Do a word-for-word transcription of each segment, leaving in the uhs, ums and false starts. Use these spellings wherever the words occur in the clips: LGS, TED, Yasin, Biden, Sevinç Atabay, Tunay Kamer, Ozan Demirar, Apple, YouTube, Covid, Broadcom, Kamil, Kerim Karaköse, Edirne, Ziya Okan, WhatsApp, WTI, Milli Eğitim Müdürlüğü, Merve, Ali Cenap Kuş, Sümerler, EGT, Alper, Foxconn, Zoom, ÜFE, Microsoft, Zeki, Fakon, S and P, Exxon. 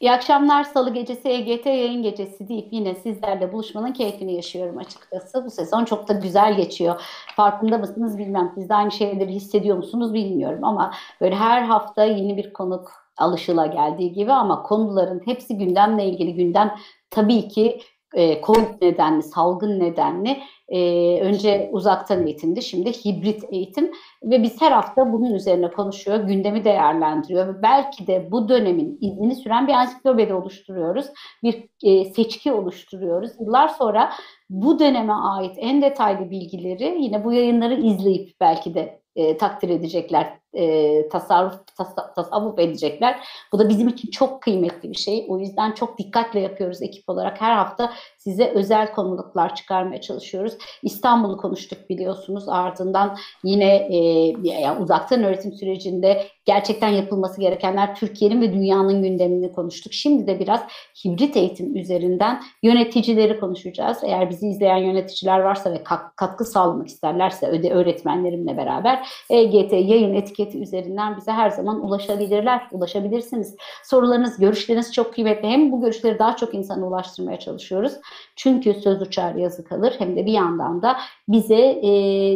İyi akşamlar. Salı gecesi E G T yayın gecesi deyip yine sizlerle buluşmanın keyfini yaşıyorum açıkçası. Bu sezon çok da güzel geçiyor. Farkında mısınız bilmem. Siz de aynı şeyleri hissediyor musunuz bilmiyorum ama böyle her hafta yeni bir konuk alışılageldiği gibi ama konuların hepsi gündemle ilgili. Gündem tabii ki e, Covid nedenli, salgın nedenli. Ee, önce uzaktan eğitimdi, şimdi hibrit eğitim ve biz her hafta bunun üzerine konuşuyor, gündemi değerlendiriyor ve belki de bu dönemin izini süren bir ansiklopedi oluşturuyoruz, bir e, seçki oluşturuyoruz. Yıllar sonra bu döneme ait en detaylı bilgileri yine bu yayınları izleyip belki de e, takdir edecekler, e, tasarruf, tas- tasavvuf edecekler. Bu da bizim için çok kıymetli bir şey. O yüzden çok dikkatle yapıyoruz ekip olarak. Her hafta size özel konuluklar çıkarmaya çalışıyoruz. İstanbul'u konuştuk biliyorsunuz. Ardından yine e, yani uzaktan öğretim sürecinde gerçekten yapılması gerekenler, Türkiye'nin ve dünyanın gündemini konuştuk. Şimdi de biraz hibrit eğitim üzerinden yöneticileri konuşacağız. Eğer bizi izleyen yöneticiler varsa ve katkı sağlamak isterlerse öde öğretmenlerimle beraber E G T yayın etiketi üzerinden bize her zaman ulaşabilirler, ulaşabilirsiniz. Sorularınız, görüşleriniz çok kıymetli. Hem bu görüşleri daha çok insana ulaştırmaya çalışıyoruz. Çünkü söz uçar yazı kalır. Hem de bir yandan da bize e,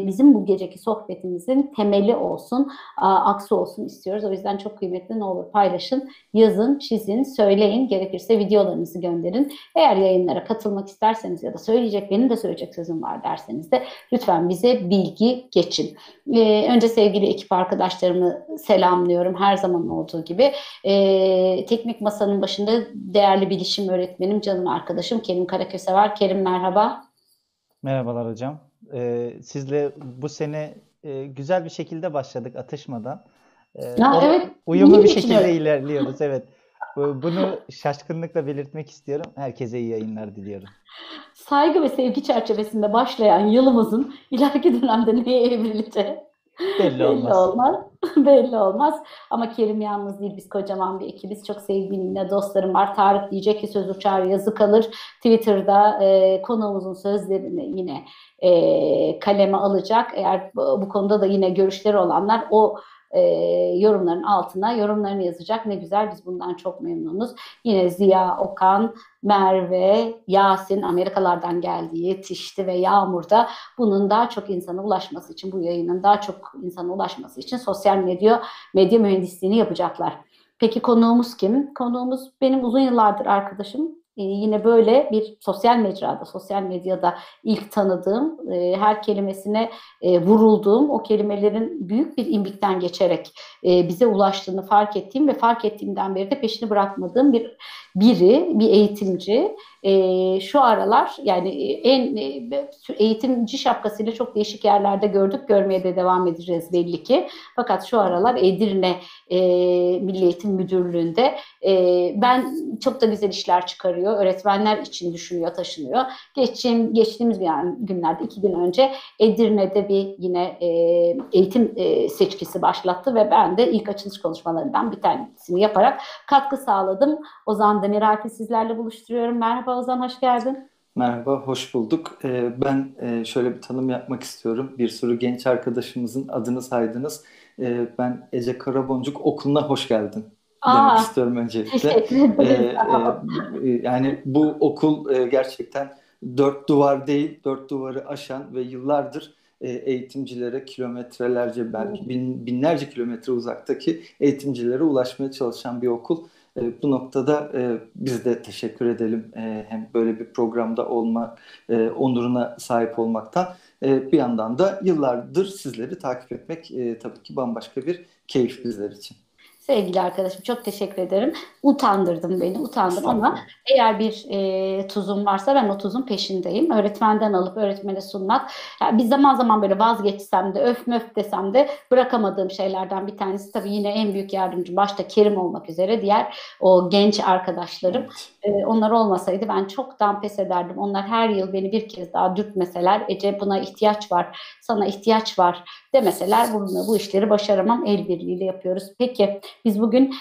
bizim bu geceki sohbetimizin temeli olsun, a, aksı olsun istiyoruz. O yüzden çok kıymetli, ne olur paylaşın, yazın, çizin, söyleyin. Gerekirse videolarınızı gönderin. Eğer yayınlara katılmak isterseniz ya da söyleyecek, benim de söyleyecek sözüm var derseniz de lütfen bize bilgi geçin. E, önce sevgili ekip arkadaşlarımı selamlıyorum. Her zaman olduğu gibi e, teknik masanın başında değerli bilişim öğretmenim, canım arkadaşım Kerim Karaköse var. Kerim merhaba. Merhabalar hocam. Ee, sizle bu sene e, güzel bir şekilde başladık, atışmadan. Ee, ya, evet, uyumlu bir şekilde öyle ilerliyoruz. Evet. Bunu şaşkınlıkla belirtmek istiyorum. Herkese iyi yayınlar diliyorum. Saygı ve sevgi çerçevesinde başlayan yılımızın ileriki dönemde neye evrileceği belli olmaz. olmaz. Belli olmaz. Ama Kerim yalnız değil. Biz kocaman bir ekibiz. Çok sevgilimle dostlarım var. Tarık diyecek ki söz uçar yazı kalır. Twitter'da e, konuğumuzun sözlerini yine e, kaleme alacak. Eğer bu, bu konuda da yine görüşleri olanlar o e, yorumların altına yorumlarını yazacak. Ne güzel. Biz bundan çok memnunuz. Yine Ziya Okan, Merve, Yasin Amerikalardan geldi, yetişti ve Yağmur'da bunun daha çok insana ulaşması için, bu yayının daha çok insana ulaşması için sosyal medya, medya mühendisliğini yapacaklar. Peki konuğumuz kim? Konuğumuz benim uzun yıllardır arkadaşım. Ee, yine böyle bir sosyal mecrada, sosyal medyada ilk tanıdığım, e, her kelimesine e, vurulduğum, o kelimelerin büyük bir imbikten geçerek e, bize ulaştığını fark ettiğim ve fark ettiğimden beri de peşini bırakmadığım bir biri, bir eğitimci. E, şu aralar yani en e, eğitimci şapkasıyla çok değişik yerlerde gördük, görmeye de devam edeceğiz belli ki. Fakat şu aralar Edirne e, Milli Eğitim Müdürlüğü'nde e, ben çok da güzel işler çıkarıyor. Öğretmenler için düşünüyor, taşınıyor. Geçim, geçtiğimiz yani günlerde, iki gün önce Edirne'de bir yine e, eğitim e, seçkisi başlattı ve ben de ilk açılış konuşmalarından bir tanesini yaparak katkı sağladım. Ozan Demirar'ı sizlerle buluşturuyorum. Merhaba Ozan, hoş geldin. Merhaba, hoş bulduk. Ben şöyle bir tanım yapmak istiyorum. Bir sürü genç arkadaşımızın adını saydınız. Ben Ece Karaboncuk Okulu'na hoş geldin demek Aa, istiyorum öncelikle. Yani bu okul gerçekten dört duvar değil, dört duvarı aşan ve yıllardır eğitimcilere kilometrelerce, belki bin, binlerce kilometre uzaktaki eğitimcilere ulaşmaya çalışan bir okul. Bu noktada biz de teşekkür edelim hem böyle bir programda olma onuruna sahip olmaktan, bir yandan da yıllardır sizleri takip etmek tabii ki bambaşka bir keyif bizler için. Sevgili arkadaşım çok teşekkür ederim. Utandırdım beni, utandım ama eğer bir e, tuzum varsa ben o tuzun peşindeyim. Öğretmenden alıp öğretmene sunmak. Yani biz zaman zaman böyle vazgeçsem de, öf möf desem de bırakamadığım şeylerden bir tanesi. Tabii yine en büyük yardımcı başta Kerim olmak üzere diğer o genç arkadaşlarım. E, onlar olmasaydı ben çoktan pes ederdim. Onlar her yıl beni bir kez daha dürtmeseler, Ece buna ihtiyaç var, sana ihtiyaç var demeseler, bununla bu işleri başaramam. El birliğiyle yapıyoruz. Peki biz bugün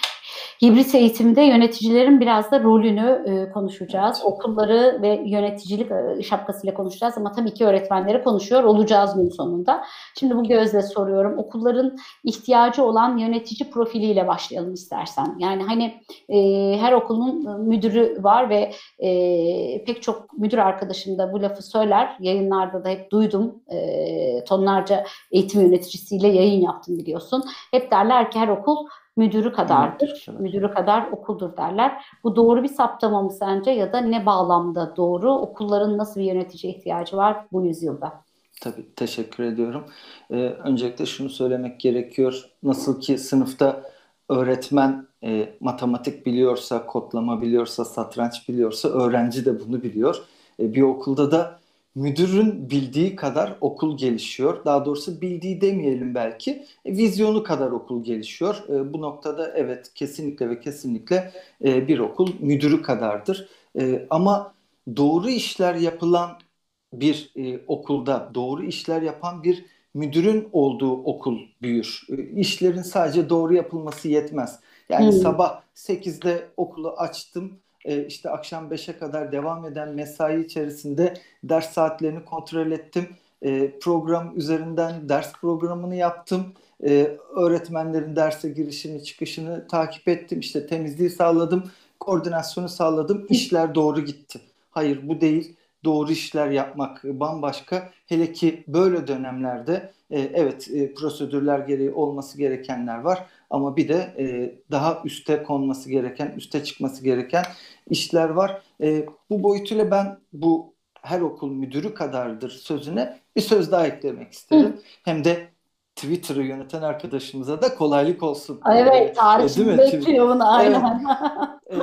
Hibrit eğitimde yöneticilerin biraz da rolünü e, konuşacağız. Okulları ve yöneticilik e, şapkasıyla konuşacağız ama tabii ki öğretmenleri konuşuyor olacağız bunun sonunda. Şimdi bu gözle soruyorum. Okulların ihtiyacı olan yönetici profiliyle başlayalım istersen. Yani hani e, her okulun müdürü var ve e, pek çok müdür arkadaşım da bu lafı söyler. Yayınlarda da hep duydum. E, tonlarca eğitim yöneticisiyle yayın yaptım biliyorsun. Hep derler ki her okul müdürü kadardır, müdürü kadar okuldur derler. Bu doğru bir saptama mı sence ya da ne bağlamda doğru? Okulların nasıl bir yöneticiye ihtiyacı var bu yüzyılda? Tabii, teşekkür ediyorum. Ee, öncelikle şunu söylemek gerekiyor. Nasıl ki sınıfta öğretmen e, matematik biliyorsa, kodlama biliyorsa, satranç biliyorsa öğrenci de bunu biliyor. E, bir okulda da müdürün bildiği kadar okul gelişiyor. Daha doğrusu bildiği demeyelim belki. E, vizyonu kadar okul gelişiyor. E, bu noktada evet kesinlikle ve kesinlikle e, bir okul müdürü kadardır. E, ama doğru işler yapılan bir e, okulda doğru işler yapan bir müdürün olduğu okul büyür. E, işlerin sadece doğru yapılması yetmez. Yani hmm. sabah sekizde okulu açtım. İşte akşam beşe kadar devam eden mesai içerisinde ders saatlerini kontrol ettim. Program üzerinden ders programını yaptım. Öğretmenlerin derse girişini, çıkışını takip ettim. İşte temizliği sağladım, koordinasyonu sağladım. İşler doğru gitti. Hayır, bu değil. Doğru işler yapmak bambaşka. Hele ki böyle dönemlerde evet prosedürler gereği olması gerekenler var. Ama bir de e, daha üste konması gereken, üste çıkması gereken işler var. E, bu boyutuyla ben bu her okul müdürü kadardır sözüne bir söz daha eklemek isterim. Hı. Hem de Twitter'ı yöneten arkadaşımıza da kolaylık olsun. Evet, Tarık e, bekliyor bunu aynen. Evet, e,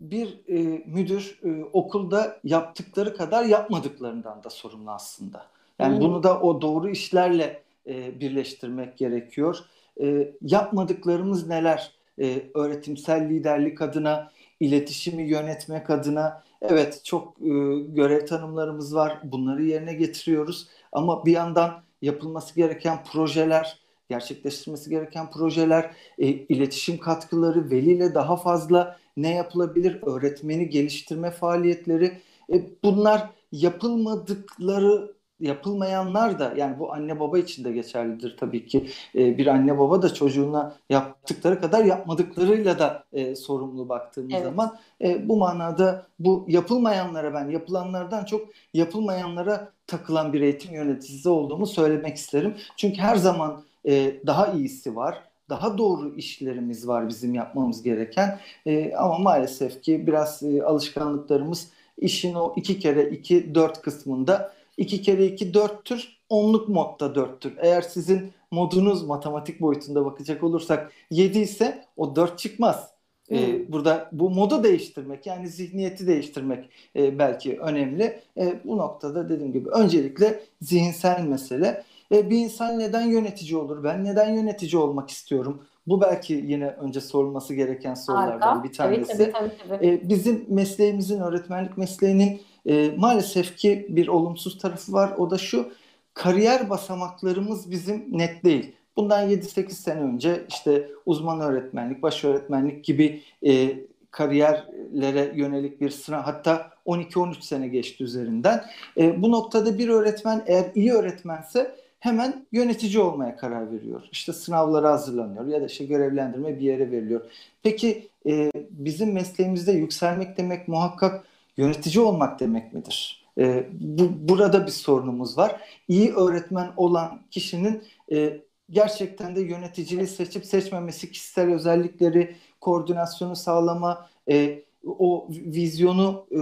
bir e, müdür e, okulda yaptıkları kadar yapmadıklarından da sorumlu aslında. Yani Hı. bunu da o doğru işlerle e, birleştirmek gerekiyor. E, yapmadıklarımız neler? E, öğretimsel liderlik adına, iletişimi yönetmek adına, evet çok e, görev tanımlarımız var, bunları yerine getiriyoruz. Ama bir yandan yapılması gereken projeler, gerçekleştirmesi gereken projeler, e, iletişim katkıları, veliyle daha fazla ne yapılabilir? Öğretmeni geliştirme faaliyetleri, e, bunlar yapılmadıkları, yapılmayanlar da yani bu anne baba için de geçerlidir tabii ki. Ee, bir anne baba da çocuğuna yaptıkları kadar yapmadıklarıyla da e, sorumlu baktığımız evet. zaman e, bu manada bu yapılmayanlara ben yapılanlardan çok yapılmayanlara takılan bir eğitim yöneticisi olduğumu söylemek isterim. Çünkü her zaman e, daha iyisi var. Daha doğru işlerimiz var bizim yapmamız gereken. E, ama maalesef ki biraz e, alışkanlıklarımız işin o iki kere iki dört kısmında İki kere iki dörttür, onluk modda dörttür. Eğer sizin modunuz matematik boyutunda bakacak olursak yedi ise o dört çıkmaz. Hmm. Ee, burada bu modu değiştirmek yani zihniyeti değiştirmek e, belki önemli. E, bu noktada dediğim gibi öncelikle zihinsel mesele. E, bir insan neden yönetici olur? Ben neden yönetici olmak istiyorum? Bu belki yine önce sorulması gereken sorulardan Arka. bir tanesi. Evet, evet, evet, evet. E, bizim mesleğimizin, öğretmenlik mesleğinin E, maalesef ki bir olumsuz tarafı var. O da şu, kariyer basamaklarımız bizim net değil. Bundan yedi sekiz sene önce işte uzman öğretmenlik, baş öğretmenlik gibi e, kariyerlere yönelik bir sınav, hatta on iki on üç sene geçti üzerinden. E, bu noktada bir öğretmen eğer iyi öğretmense hemen yönetici olmaya karar veriyor. İşte sınavlara hazırlanıyor ya da işte görevlendirme bir yere veriliyor. Peki e, bizim mesleğimizde yükselmek demek muhakkak yönetici olmak demek midir? Ee, bu, burada bir sorunumuz var. İyi öğretmen olan kişinin e, gerçekten de yöneticiliği seçip seçmemesi, kişisel özellikleri, koordinasyonu sağlama, e, o vizyonu, e,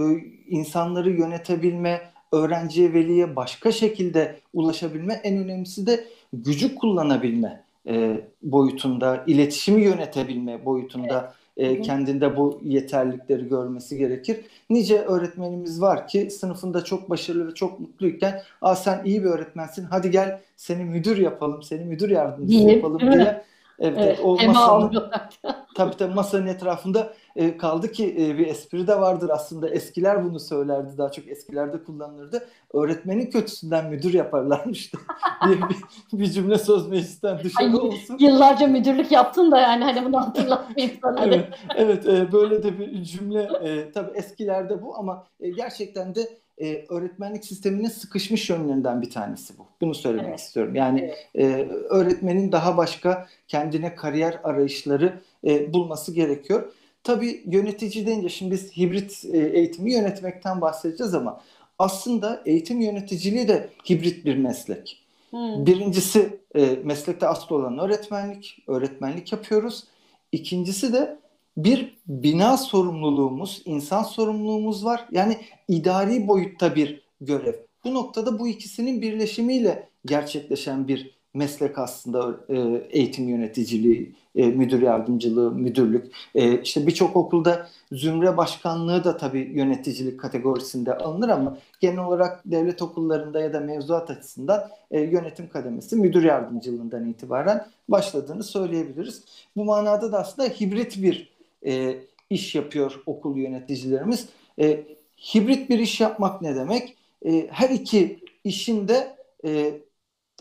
insanları yönetebilme, öğrenciye, veliye başka şekilde ulaşabilme, en önemlisi de gücü kullanabilme e, boyutunda, iletişimi yönetebilme boyutunda. Evet. Kendinde bu yeterlilikleri görmesi gerekir. Nice öğretmenimiz var ki sınıfında çok başarılı ve çok mutluyken "Aa, sen iyi bir öğretmensin, hadi gel seni müdür yapalım, seni müdür yardımcısı yapalım" diye Evet, evet. O masanın, tabii tabii masanın etrafında e, kaldı ki e, bir espri de vardır aslında. Eskiler bunu söylerdi, daha çok eskilerde kullanılırdı. Öğretmenin kötüsünden müdür yaparlarmış da diye bir, bir cümle söz meclisten dışarı olsun. Yıllarca müdürlük yaptın da yani hani bunu hatırlatmayayım sana. Evet, evet e, böyle de bir cümle e, tabii eskilerde bu ama e, gerçekten de Ee, öğretmenlik sisteminin sıkışmış yönlerinden bir tanesi bu. Bunu söylemek evet. istiyorum. Yani evet. e, öğretmenin daha başka kendine kariyer arayışları e, bulması gerekiyor. Tabii yönetici deyince şimdi biz hibrit e, eğitimi yönetmekten bahsedeceğiz ama aslında eğitim yöneticiliği de hibrit bir meslek. Hmm. Birincisi e, meslekte asıl olan öğretmenlik. Öğretmenlik yapıyoruz. İkincisi de bir bina sorumluluğumuz, insan sorumluluğumuz var. Yani idari boyutta bir görev. Bu noktada bu ikisinin birleşimiyle gerçekleşen bir meslek aslında eğitim yöneticiliği, müdür yardımcılığı, müdürlük. İşte birçok okulda zümre başkanlığı da tabii yöneticilik kategorisinde alınır ama genel olarak devlet okullarında ya da mevzuat açısından yönetim kademesi müdür yardımcılığından itibaren başladığını söyleyebiliriz. Bu manada da aslında hibrit bir E, iş yapıyor okul yöneticilerimiz. E, hibrit bir iş yapmak ne demek? E, her iki işin de e,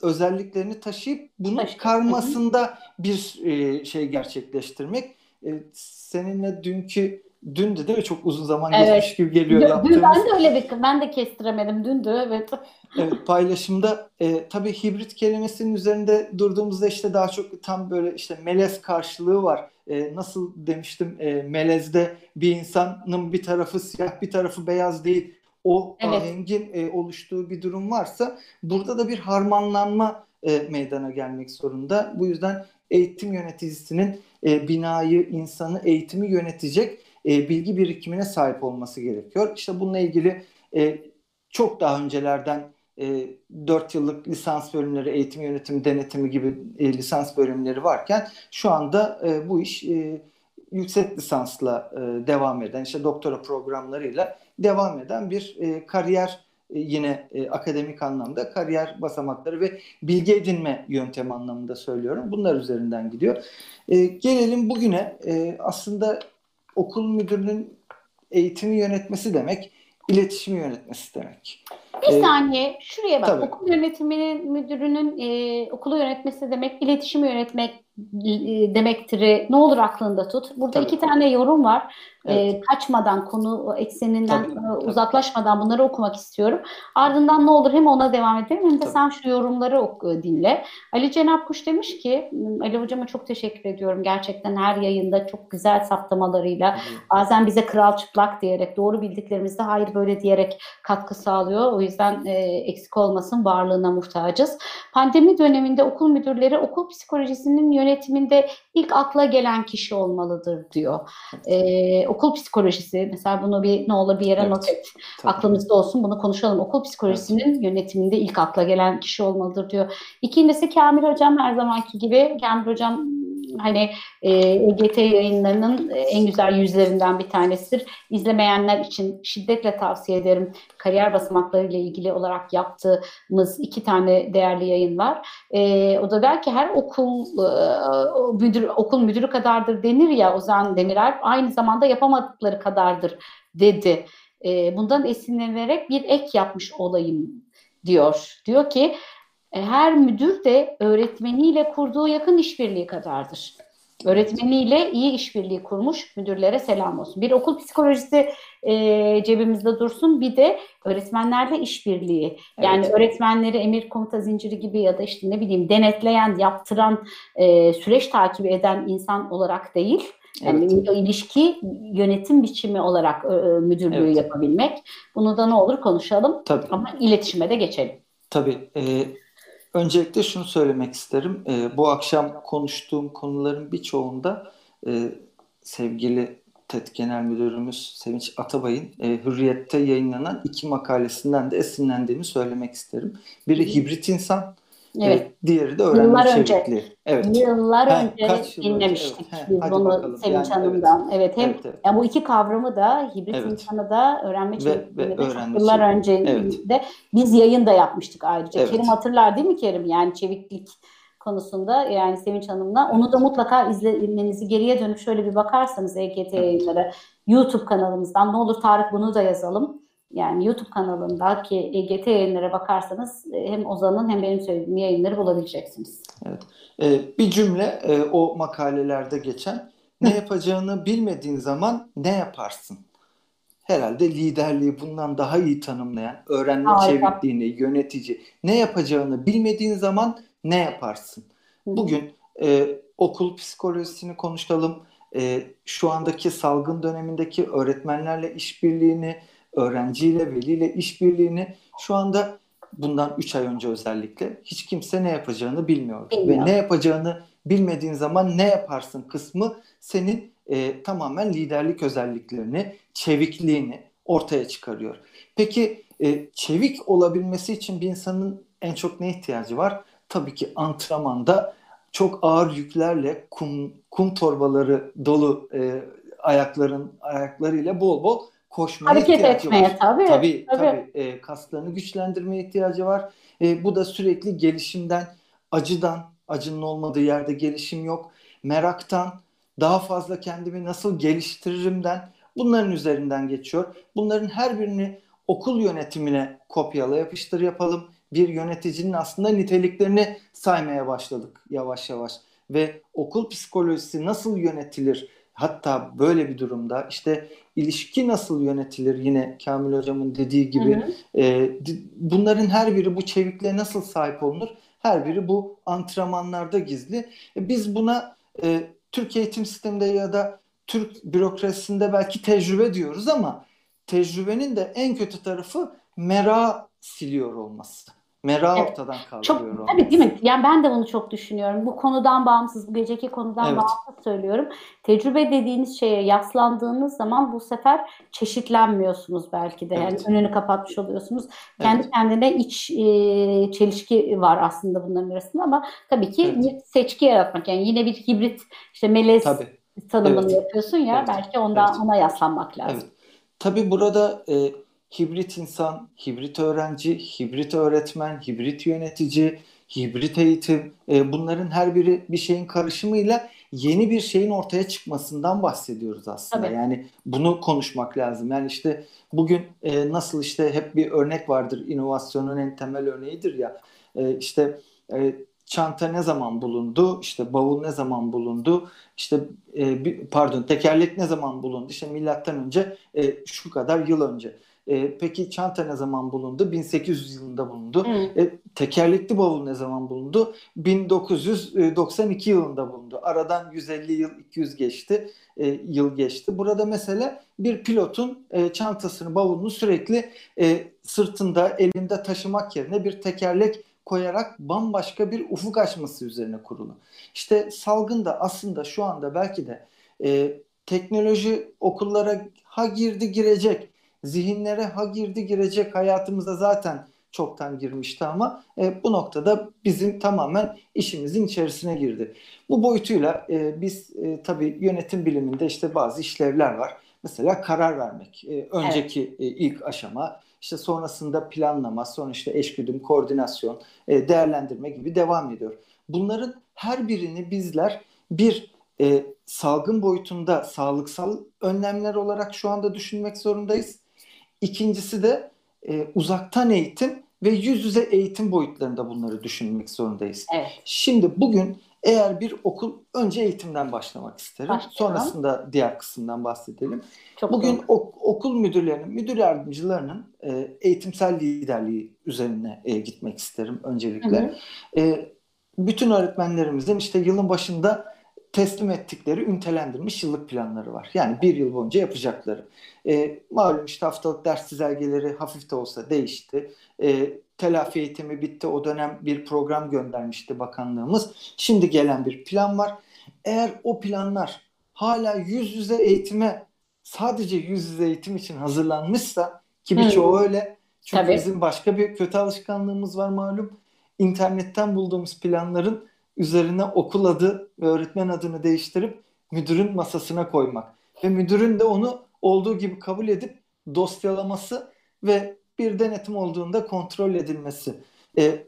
özelliklerini taşıyıp bunun Taşık. karmasında bir e, şey gerçekleştirmek. E, seninle dünkü dündü değil mi? Çok uzun zaman evet. geçmiş gibi geliyor. Dün, yaptığımız... Ben de öyle bir ben de kestiremedim. Dündü evet. Evet, paylaşımda e, tabii hibrit kelimesinin üzerinde durduğumuzda işte daha çok tam böyle işte melez karşılığı var. E, nasıl demiştim e, melezde bir insanın bir tarafı siyah bir tarafı beyaz değil. O evet. ahengin e, oluştuğu bir durum varsa burada da bir harmanlanma e, meydana gelmek zorunda. Bu yüzden eğitim yöneticisinin e, binayı, insanı, eğitimi yönetecek e, bilgi birikimine sahip olması gerekiyor. İşte bununla ilgili e, çok daha öncelerden E, dört yıllık lisans bölümleri, eğitim yönetimi, denetimi gibi e, lisans bölümleri varken şu anda e, bu iş e, yüksek lisansla e, devam eden, işte doktora programlarıyla devam eden bir e, kariyer e, yine e, akademik anlamda kariyer basamakları ve bilgi edinme yöntemi anlamında söylüyorum. Bunlar üzerinden gidiyor. E, gelelim bugüne. E, aslında okul müdürünün eğitimi yönetmesi demek, iletişimi yönetmesi demek. Bir ee, saniye şuraya bak. Tabii. Okul yönetiminin müdürünün e, okulu yönetmesi demek, iletişimi yönetmek e, demektir. Ne olur aklında tut. Burada tabii, iki tabii. tane yorum var. Evet. E, kaçmadan, konu ekseninden tabii, tabii. uzaklaşmadan bunları okumak istiyorum. Ardından ne olur hem ona devam edelim hem de tabii. sen şu yorumları oku, dinle. Ali Cenap Kuş demiş ki, Ali hocama çok teşekkür ediyorum. Gerçekten her yayında çok güzel saptamalarıyla, evet. bazen bize kral çıplak diyerek, doğru bildiklerimizde hayır böyle diyerek katkı sağlıyor. O yüzden e, eksik olmasın, varlığına muhtacız. Pandemi döneminde okul müdürleri okul psikolojisinin yönetiminde ilk akla gelen kişi olmalıdır diyor. E, okul psikolojisi, mesela bunu bir ne olur bir yere evet. not et. Tabii. Aklımızda olsun, bunu konuşalım. Okul psikolojisinin evet. yönetiminde ilk akla gelen kişi olmalıdır diyor. İkincisi Kamil hocam, her zamanki gibi Kamil hocam hani e, E G T yayınlarının en güzel yüzlerinden bir tanesidir. İzlemeyenler için şiddetle tavsiye ederim. Kariyer basamaklarıyla ilgili olarak yaptığımız iki tane değerli yayın var. E, o da der ki her okul e, müdür, okul müdürü kadardır denir ya, Ozan Demirar aynı zamanda yapamadıkları kadardır dedi. E, bundan esinlenerek bir ek yapmış olayım diyor. Diyor ki her müdür de öğretmeniyle kurduğu yakın işbirliği kadardır. Öğretmeniyle iyi işbirliği kurmuş müdürlere selam olsun. Bir okul psikolojisi e, cebimizde dursun, bir de öğretmenlerle işbirliği. Yani evet. öğretmenleri emir komuta zinciri gibi ya da işte ne bileyim denetleyen, yaptıran, e, süreç takibi eden insan olarak değil. Yani evet. ilişki yönetim biçimi olarak e, müdürlüğü evet. yapabilmek. Bunu da ne olur konuşalım. Tabii. Ama iletişime de geçelim. Tabii. E... Öncelikle şunu söylemek isterim. E, bu akşam konuştuğum konuların birçoğunda e, sevgili TED Genel Müdürümüz Sevinç Atabay'ın e, Hürriyet'te yayınlanan iki makalesinden de esinlendiğimi söylemek isterim. Biri hibrit insan, evet. e, diğeri de öğrenme içerikli. Evet. Yıllar ha, önce dinlemiştik evet. biz ha, bunu Sevinç yani, Hanım'dan. Evet. Evet, hem, evet, evet. Yani bu iki kavramı da hibrit evet. insanı da öğrenme çevrimiyle de yıllar önce evet. biz yayın da yapmıştık ayrıca. Evet. Kerim hatırlar değil mi Kerim? Yani çeviklik konusunda yani Sevinç Hanım'la. Onu da mutlaka izlemenizi, geriye dönüp şöyle bir bakarsanız E G T yayınları YouTube kanalımızdan, ne olur Tarık bunu da yazalım. Yani YouTube kanalındaki E G T yayınlara bakarsanız hem Ozan'ın hem benim söylediğim yayınları bulabileceksiniz. Evet. Ee, bir cümle e, o makalelerde geçen, ne yapacağını bilmediğin zaman ne yaparsın? Herhalde liderliği bundan daha iyi tanımlayan, öğrenme çevikliğini, yönetici, ne yapacağını bilmediğin zaman ne yaparsın? Bugün e, okul psikolojisini konuşalım, e, şu andaki salgın dönemindeki öğretmenlerle işbirliğini, öğrenciyle, veliyle işbirliğini, şu anda bundan üç ay önce özellikle hiç kimse ne yapacağını bilmiyordu. Bilmiyorum. Ve ne yapacağını bilmediğin zaman ne yaparsın kısmı senin e, tamamen liderlik özelliklerini, çevikliğini ortaya çıkarıyor. Peki e, çevik olabilmesi için bir insanın en çok ne ihtiyacı var? Tabii ki antrenmanda çok ağır yüklerle, kum, kum torbaları dolu e, ayakların ayaklarıyla bol bol koşmaya hareket ihtiyacı etmeye, var. Tabii, tabii, tabii. tabii. E, kaslarını güçlendirmeye ihtiyacı var. E, bu da sürekli gelişimden, acıdan, acının olmadığı yerde gelişim yok. Meraktan, daha fazla kendimi nasıl geliştiririmden, bunların üzerinden geçiyor. Bunların her birini okul yönetimine kopyala yapıştır yapalım. Bir yöneticinin aslında niteliklerini saymaya başladık yavaş yavaş. Ve okul psikolojisi nasıl yönetilir? Hatta böyle bir durumda işte ilişki nasıl yönetilir, yine Kamil Hocam'ın dediği gibi. Hı hı. E, bunların her biri, bu çevikliğe nasıl sahip olunur? Her biri bu antrenmanlarda gizli. E, biz buna e, Türk eğitim sisteminde ya da Türk bürokrasisinde belki tecrübe diyoruz ama tecrübenin de en kötü tarafı merağı siliyor olması. Merak evet. ortadan kaldırıyor. Tabii değil mi? Yani ben de bunu çok düşünüyorum. Bu konudan bağımsız, bu geceki konudan evet. bağımsız söylüyorum. Tecrübe dediğiniz şeye yaslandığınız zaman bu sefer çeşitlenmiyorsunuz belki de. Evet. Yani önünü kapatmış oluyorsunuz. Kendi evet. kendine iç e, çelişki var aslında bunların arasında ama tabii ki evet. seçki yaratmak. Yani yine bir hibrit işte melez tabii. tanımını evet. yapıyorsun ya evet. belki ondan evet. ona yaslanmak lazım. Evet. Tabii burada e, hibrit insan, hibrit öğrenci, hibrit öğretmen, hibrit yönetici, hibrit eğitim, e, bunların her biri bir şeyin karışımıyla yeni bir şeyin ortaya çıkmasından bahsediyoruz aslında. Tabii. Yani bunu konuşmak lazım. Yani işte bugün e, nasıl işte hep bir örnek vardır, inovasyonun en temel örneğidir ya, e, işte e, çanta ne zaman bulundu, işte bavul ne zaman bulundu, işte e, bir, pardon tekerlek ne zaman bulundu, işte milattan önce e, şu kadar yıl önce. E, peki çanta ne zaman bulundu? bin sekiz yüz yılında bulundu. Hmm. E, tekerlekli bavul ne zaman bulundu? bin dokuz yüz doksan iki yılında bulundu. Aradan yüz elli yıl, iki yüz geçti, e, yıl geçti. Burada mesela bir pilotun e, çantasını, bavulunu sürekli e, sırtında, elinde taşımak yerine bir tekerlek koyarak bambaşka bir ufuk açması üzerine kurulu. İşte salgın da aslında şu anda belki de e, teknoloji okullara ha girdi girecek. Zihinlere ha girdi girecek, hayatımıza zaten çoktan girmişti ama e, bu noktada bizim tamamen işimizin içerisine girdi. Bu boyutuyla e, biz e, tabii yönetim biliminde işte bazı işlevler var. Mesela karar vermek. E, önceki evet. e, ilk aşama, işte sonrasında planlama, sonra işte eşgüdüm, koordinasyon, e, değerlendirme gibi devam ediyor. Bunların her birini bizler bir e, salgın boyutunda sağlıksal önlemler olarak şu anda düşünmek zorundayız. İkincisi de e, uzaktan eğitim ve yüz yüze eğitim boyutlarında bunları düşünmek zorundayız. Evet. Şimdi bugün eğer bir okul, önce eğitimden başlamak isterim. Başlayalım. Sonrasında diğer kısımdan bahsedelim. Çok bugün ok, okul müdürlerinin, müdür yardımcılarının e, eğitimsel liderliği üzerine e, gitmek isterim öncelikle. Hı hı. E, bütün öğretmenlerimizin işte yılın başında teslim ettikleri ünitelendirilmiş yıllık planları var. Yani bir yıl boyunca yapacakları. E, malum işte haftalık ders çizelgeleri hafif de olsa değişti. E, telafi eğitimi bitti. O dönem bir program göndermişti bakanlığımız. Şimdi gelen bir plan var. Eğer o planlar hala yüz yüze eğitime, sadece yüz yüze eğitim için hazırlanmışsa, ki birçoğu öyle. Çünkü tabii. bizim başka bir kötü alışkanlığımız var malum. İnternetten bulduğumuz planların üzerine okul adı ve öğretmen adını değiştirip müdürün masasına koymak. Ve müdürün de onu olduğu gibi kabul edip dosyalaması ve bir denetim olduğunda kontrol edilmesi. E,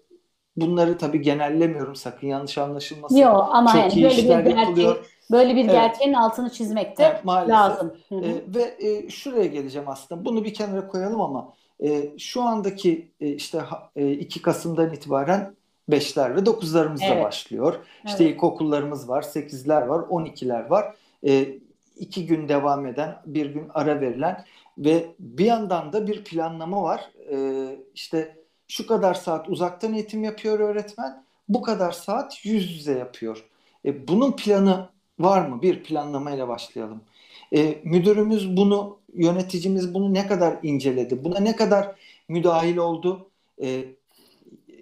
Bunları tabii genellemiyorum, sakın yanlış anlaşılmasın. Yok ama çok yani iyi böyle, işler bir gerçeği, böyle bir gerçeğin evet. altını çizmek de evet, lazım. Hı hı. E, ve e, şuraya geleceğim aslında. Bunu bir kenara koyalım ama e, şu andaki e, işte e, iki Kasım'dan itibaren beşler ve dokuzlarımız evet. da başlıyor. İşte evet. ilkokullarımız var, sekizler var, on ikiler var. E, iki gün devam eden, bir gün ara verilen ve bir yandan da bir planlama var. E, işte şu kadar saat uzaktan eğitim yapıyor öğretmen, bu kadar saat yüz yüze yapıyor. E, bunun planı var mı? Bir planlamayla başlayalım. E, müdürümüz bunu, yöneticimiz bunu ne kadar inceledi? Buna ne kadar müdahil oldu? E,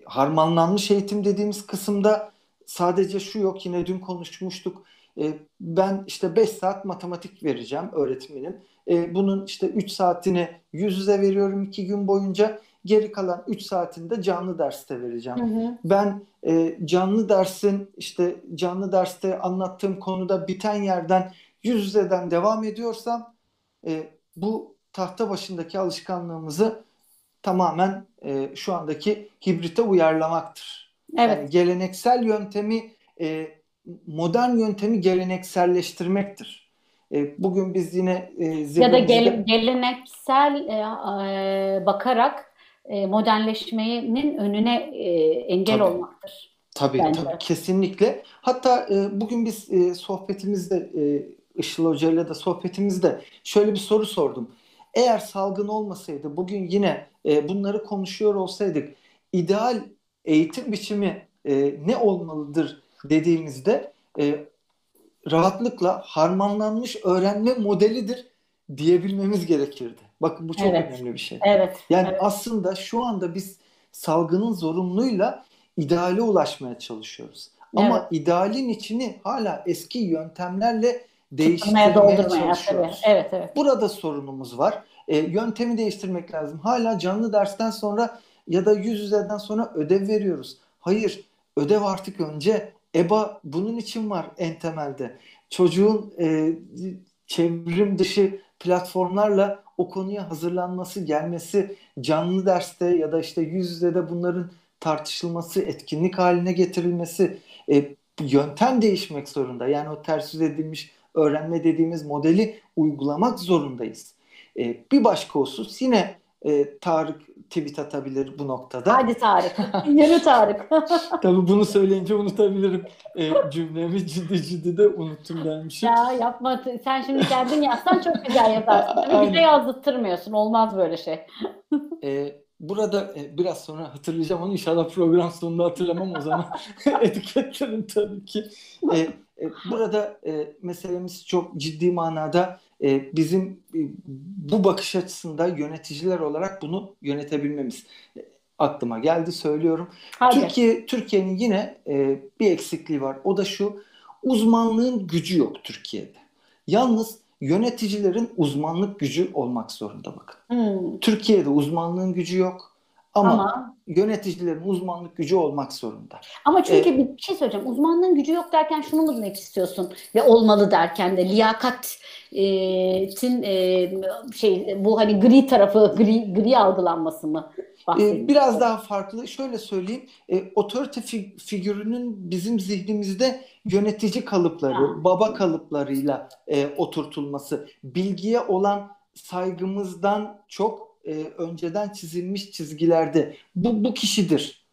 harmanlanmış eğitim dediğimiz kısımda sadece şu yok, yine dün konuşmuştuk. E, ben işte beş saat matematik vereceğim öğretmenim. E, bunun işte üç saatini yüz yüze veriyorum iki gün boyunca. Geri kalan üç saatinde canlı derste vereceğim. Hı hı. Ben e, canlı dersin işte canlı derste anlattığım konuda biten yerden yüz yüzeden devam ediyorsam e, bu tahta başındaki alışkanlığımızı tamamen e, şu andaki hibrite uyarlamaktır. Evet. Yani geleneksel yöntemi e, modern yöntemi gelenekselleştirmektir. Bugün biz yine e, ya da gel, geleneksel e, e, bakarak e, modernleşmenin önüne e, engel tabii, olmaktır. Tabii, tabii kesinlikle. Hatta e, bugün biz e, sohbetimizde e, Işıl Hoca'yla da sohbetimizde şöyle bir soru sordum. Eğer salgın olmasaydı bugün yine e, bunları konuşuyor olsaydık ideal eğitim biçimi e, ne olmalıdır dediğimizde e, rahatlıkla harmanlanmış öğrenme modelidir diyebilmemiz gerekirdi. Bakın bu çok evet. önemli bir şey. Evet. Yani evet. aslında şu anda biz salgının zorunluluğuyla ideale ulaşmaya çalışıyoruz. Ama evet. idealin içini hala eski yöntemlerle değiştirmeye çalışıyoruz. Tabii. Evet, evet. Burada sorunumuz var. E, yöntemi değiştirmek lazım. Hala canlı dersten sonra ya da yüz yüzeden sonra ödev veriyoruz. Hayır, ödev artık önce. E B A bunun için var en temelde. Çocuğun e, çevrim dışı platformlarla o konuya hazırlanması, gelmesi, canlı derste ya da işte yüz yüze de bunların tartışılması, etkinlik haline getirilmesi, e, yöntem değişmek zorunda. Yani o ters yüz edilmiş öğrenme dediğimiz modeli uygulamak zorundayız. E, bir başka husus yine e, Tarık tweet atabilir bu noktada. Hadi Tarık. Yeni Tarık. Tabii bunu söyleyince unutabilirim. E, cümlemi ciddi ciddi de unuttum demişim. Ya yapma. Sen şimdi kendin yazsan çok güzel yazarsın. Bize yazdırtmıyorsun. Olmaz böyle şey. e, burada e, biraz sonra hatırlayacağım onu. İnşallah program sonunda hatırlamam o zaman. Etiketlerim tabii ki. E, e, burada e, meselemiz çok ciddi manada bizim bu bakış açısında yöneticiler olarak bunu yönetebilmemiz aklıma geldi söylüyorum. Hadi. Türkiye Türkiye'nin yine bir eksikliği var. O da şu: uzmanlığın gücü yok Türkiye'de. Yalnız yöneticilerin uzmanlık gücü olmak zorunda bakın. Hmm. Türkiye'de uzmanlığın gücü yok ama, ama yöneticilerin uzmanlık gücü olmak zorunda. Ama çünkü ee, bir şey söyleyeceğim. Uzmanlığın gücü yok derken şunu mu demek istiyorsun? Ve olmalı derken de liyakat E, tin, e, şey bu hani gri tarafı gri, gri algılanması mı? E, biraz daha farklı. Şöyle söyleyeyim. E, otorite fig- figürünün bizim zihnimizde yönetici kalıpları, ha. baba kalıplarıyla e, oturtulması, bilgiye olan saygımızdan çok e, önceden çizilmiş çizgilerde bu bu kişidir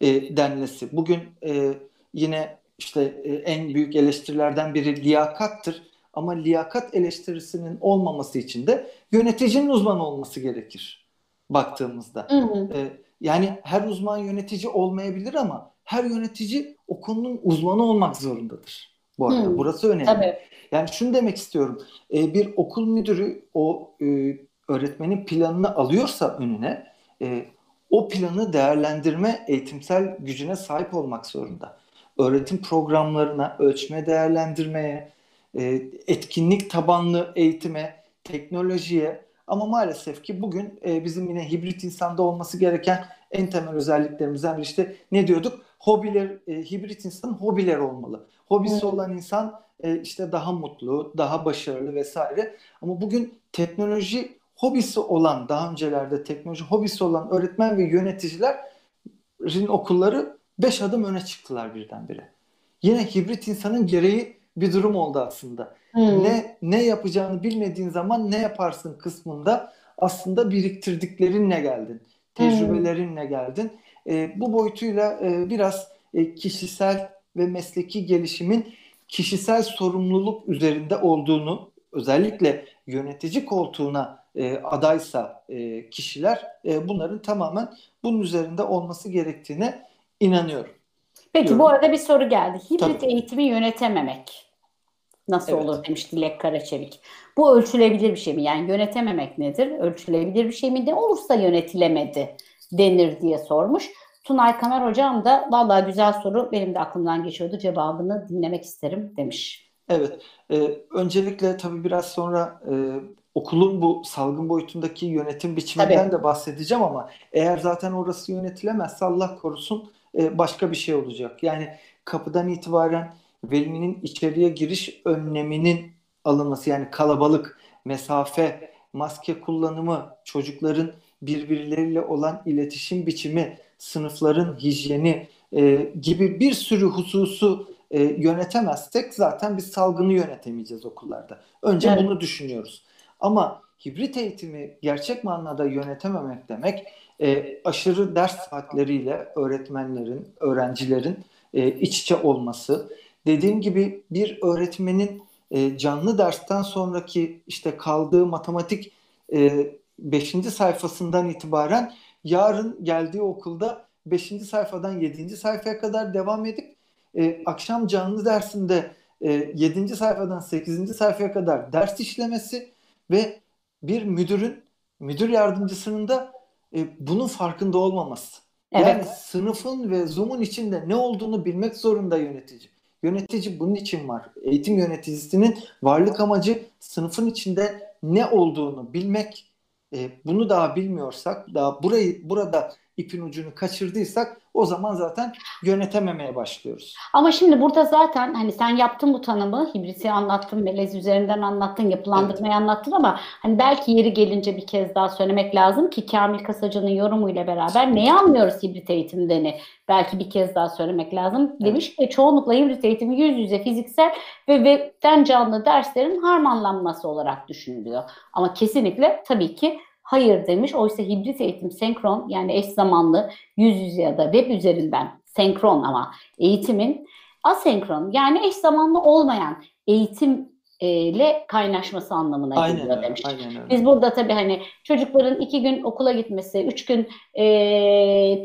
e, denilmesi. Bugün e, yine işte e, en büyük eleştirilerden biri liyakattır. Ama liyakat eleştirisinin olmaması için de yöneticinin uzman olması gerekir baktığımızda. Hı hı. Ee, yani her uzman yönetici olmayabilir ama her yönetici o konunun uzmanı olmak zorundadır. Bu arada hı. burası önemli. Tabii. Yani şunu demek istiyorum. Ee, bir okul müdürü o e, öğretmenin planını alıyorsa önüne e, o planı değerlendirme eğitimsel gücüne sahip olmak zorunda. Öğretim programlarına, ölçme değerlendirmeye, etkinlik tabanlı eğitime, teknolojiye ama maalesef ki bugün bizim yine hibrit insanda olması gereken en temel özelliklerimizden biri işte ne diyorduk? Hobiler, hibrit insanın hobiler olmalı. Hobisi hmm. olan insan işte daha mutlu, daha başarılı vesaire. Ama bugün teknoloji hobisi olan, daha öncelerde teknoloji hobisi olan öğretmen ve yöneticilerin okulları beş adım öne çıktılar birdenbire. Yine hibrit insanın gereği bir durum oldu aslında. Hmm. Ne ne yapacağını bilmediğin zaman ne yaparsın kısmında aslında biriktirdiklerinle geldin. Tecrübelerinle geldin. E, bu boyutuyla e, biraz e, kişisel ve mesleki gelişimin kişisel sorumluluk üzerinde olduğunu, özellikle yönetici koltuğuna e, adaysa e, kişiler e, bunların tamamen bunun üzerinde olması gerektiğine inanıyorum. Peki diyorum. Bu arada bir soru geldi. Hibrit Tabii. eğitimi yönetememek nasıl evet. olur demiş Dilek Karaçevik. Bu ölçülebilir bir şey mi? Yani yönetememek nedir? Ölçülebilir bir şey mi? Ne olursa yönetilemedi denir diye sormuş. Tunay Kamer hocam da vallahi güzel soru, benim de aklımdan geçiyordu, cevabını dinlemek isterim demiş. Evet. E, öncelikle tabii biraz sonra e, okulun bu salgın boyutundaki yönetim biçiminden tabii. de bahsedeceğim ama eğer zaten orası yönetilemezse Allah korusun e, başka bir şey olacak. Yani kapıdan itibaren velinin içeriye giriş önleminin alınması, yani kalabalık, mesafe, maske kullanımı, çocukların birbirleriyle olan iletişim biçimi, sınıfların hijyeni e, gibi bir sürü hususu e, yönetemezsek zaten biz salgını yönetemeyeceğiz okullarda. Önce evet. bunu düşünüyoruz. Ama hibrit eğitimi gerçek manada yönetememek demek e, aşırı ders saatleriyle öğretmenlerin, öğrencilerin e, iç içe olması. Dediğim gibi bir öğretmenin e, canlı dersten sonraki işte kaldığı matematik e, beşinci sayfasından itibaren yarın geldiği okulda beşinci sayfadan yedinci sayfaya kadar devam edip e, akşam canlı dersinde e, yedinci sayfadan sekizinci sayfaya kadar ders işlemesi ve bir müdürün, müdür yardımcısının da e, bunun farkında olmaması. Evet. Yani sınıfın ve Zoom'un içinde ne olduğunu bilmek zorunda yönetici. Yönetici bunun için var. Eğitim yöneticisinin varlık amacı sınıfın içinde ne olduğunu bilmek. Bunu daha bilmiyorsak, daha burayı burada ipin ucunu kaçırdıysak o zaman zaten yönetememeye başlıyoruz. Ama şimdi burada zaten hani sen yaptın bu tanımı, hibriti anlattın, melez üzerinden anlattın, yapılandırmayı evet. anlattın ama hani belki yeri gelince bir kez daha söylemek lazım ki Kamil Kasacı'nın yorumuyla beraber neyi anlıyoruz hibrit eğitimden? Belki bir kez daha söylemek lazım demiş evet. ve çoğunlukla hibrit eğitimi yüz yüze fiziksel ve webden canlı derslerin harmanlanması olarak düşünülüyor. Ama kesinlikle tabii ki hayır demiş. Oysa hibrit eğitim senkron, yani eş zamanlı yüz yüze ya da web üzerinden senkron ama eğitimin asenkron, yani eş zamanlı olmayan eğitimle kaynaşması anlamına geliyor demiş. Aynen öyle. Biz burada tabii hani çocukların iki gün okula gitmesi, üç gün e,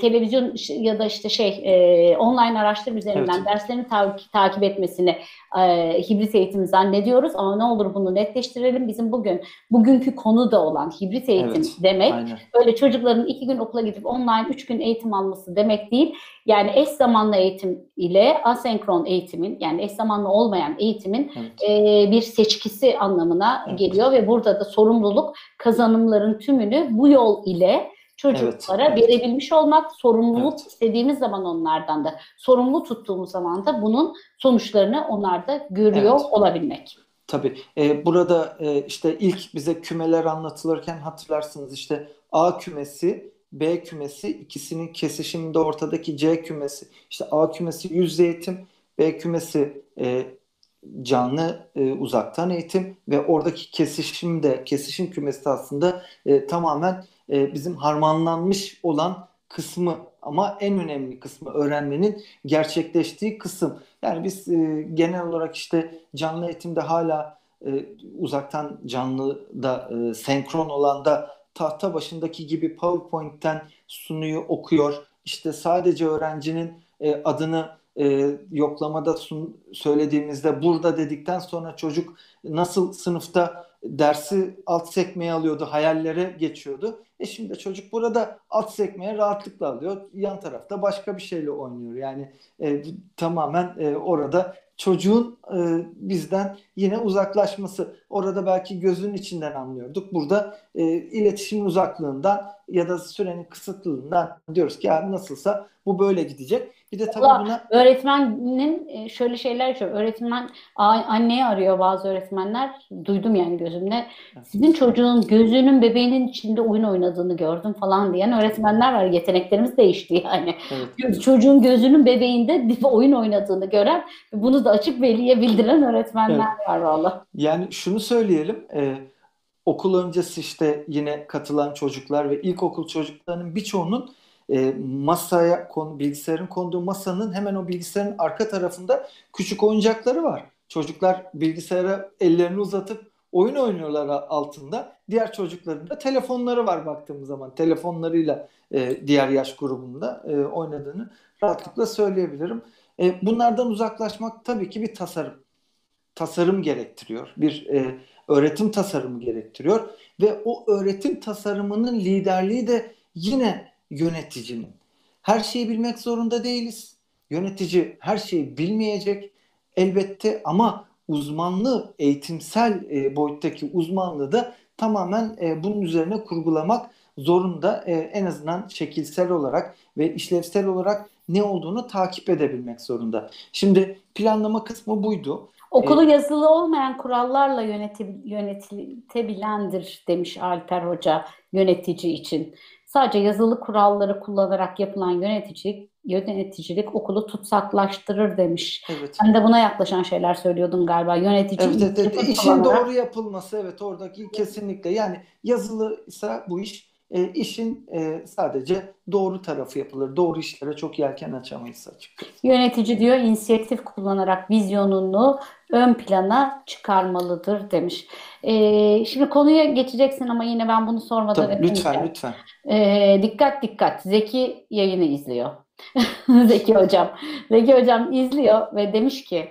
televizyon ya da işte şey e, online araştırma üzerinden evet. derslerini ta- takip etmesini e, hibrit eğitim zannediyoruz ama ne olur bunu netleştirelim. Bizim bugün bugünkü konu da olan hibrit eğitim evet, demek. Aynen. Öyle çocukların iki gün okula gidip online üç gün eğitim alması demek değil. Yani eş zamanlı eğitim ile asenkron eğitimin, yani eş zamanlı olmayan eğitimin evet. e, bir seçkisi anlamına evet. geliyor ve burada da sorumluluk, kazanımların tümünü bu yol ile çocuklara evet, evet. verebilmiş olmak, sorumluluk evet. istediğimiz zaman onlardan da, sorumlu tuttuğumuz zaman da bunun sonuçlarını onlar da görüyor evet. olabilmek. Tabii. Ee, burada e, işte ilk bize kümeler anlatılırken hatırlarsınız işte A kümesi, B kümesi, ikisinin kesişiminde ortadaki C kümesi. İşte A kümesi yüz eğitim, B kümesi e, canlı e, uzaktan eğitim ve oradaki kesişimde, kesişim kümesi aslında e, tamamen e, bizim harmanlanmış olan kısmı ama en önemli kısmı, öğrenmenin gerçekleştiği kısım. Yani biz e, genel olarak işte canlı eğitimde hala e, uzaktan canlı da e, senkron olan da tahta başındaki gibi PowerPoint'ten sunuyu okuyor. İşte sadece öğrencinin e, adını e, yoklamada sun, söylediğimizde burada dedikten sonra çocuk nasıl sınıfta dersi alt sekmeye alıyordu, hayallere geçiyordu. E şimdi çocuk burada alt sekmeye rahatlıkla alıyor. Yan tarafta başka bir şeyle oynuyor. Yani e, tamamen e, orada çocuğun e, bizden yine uzaklaşması. Orada belki gözün içinden anlıyorduk. Burada e, iletişim uzaklığından ya da sürenin kısıtlılığından diyoruz ki ya nasılsa bu böyle gidecek. Bir de tabii buna... Öğretmenin şöyle şeyler yaşıyor. Öğretmen anneyi arıyor bazı öğretmenler. Duydum yani gözümle. Sizin çocuğun gözünün bebeğinin içinde oyun oynadığını gördüm falan diyen öğretmenler var. Yeteneklerimiz değişti yani. Evet. Çocuğun gözünün bebeğinde oyun oynadığını gören, bunu da açık veliye bildiren öğretmenler evet. var valla. Yani şunu söyleyelim. E, okul öncesi işte yine katılan çocuklar ve ilkokul çocuklarının birçoğunun E, masaya konu, bilgisayarın konduğu masanın hemen o bilgisayarın arka tarafında küçük oyuncakları var. Çocuklar bilgisayara ellerini uzatıp oyun oynuyorlar altında. Diğer çocukların da telefonları var baktığımız zaman. Telefonlarıyla e, diğer yaş grubunda e, oynadığını rahatlıkla söyleyebilirim. E, bunlardan uzaklaşmak tabii ki bir tasarım. Tasarım gerektiriyor. Bir e, öğretim tasarımı gerektiriyor. Ve o öğretim tasarımının liderliği de yine yöneticinin. Her şeyi bilmek zorunda değiliz. Yönetici her şeyi bilmeyecek elbette ama uzmanlığı, eğitimsel e, boyuttaki uzmanlığı da tamamen e, bunun üzerine kurgulamak zorunda. E, en azından şekilsel olarak ve işlevsel olarak ne olduğunu takip edebilmek zorunda. Şimdi planlama kısmı buydu. Okulu ee, yazılı olmayan kurallarla yöneti, yönetilebilendir demiş Alper Hoca yönetici için. Sadece yazılı kuralları kullanarak yapılan yöneticilik, yöneticilik okulu tutsaklaştırır demiş. Evet. Ben de buna yaklaşan şeyler söylüyordum galiba. Yönetici evet, evet, evet. İşin doğru yapılması evet oradaki kesinlikle. Yani yazılıysa bu iş e, işin e, sadece doğru tarafı yapılır. Doğru işlere çok yelken açamayız açıkçası. Yönetici diyor inisiyatif kullanarak vizyonunu ön plana çıkarmalıdır demiş. Ee, şimdi konuya geçeceksin ama yine ben bunu sormadan... Tabii, lütfen, lütfen. Ee, dikkat dikkat. Zeki yayını izliyor. Zeki hocam. Zeki hocam izliyor ve demiş ki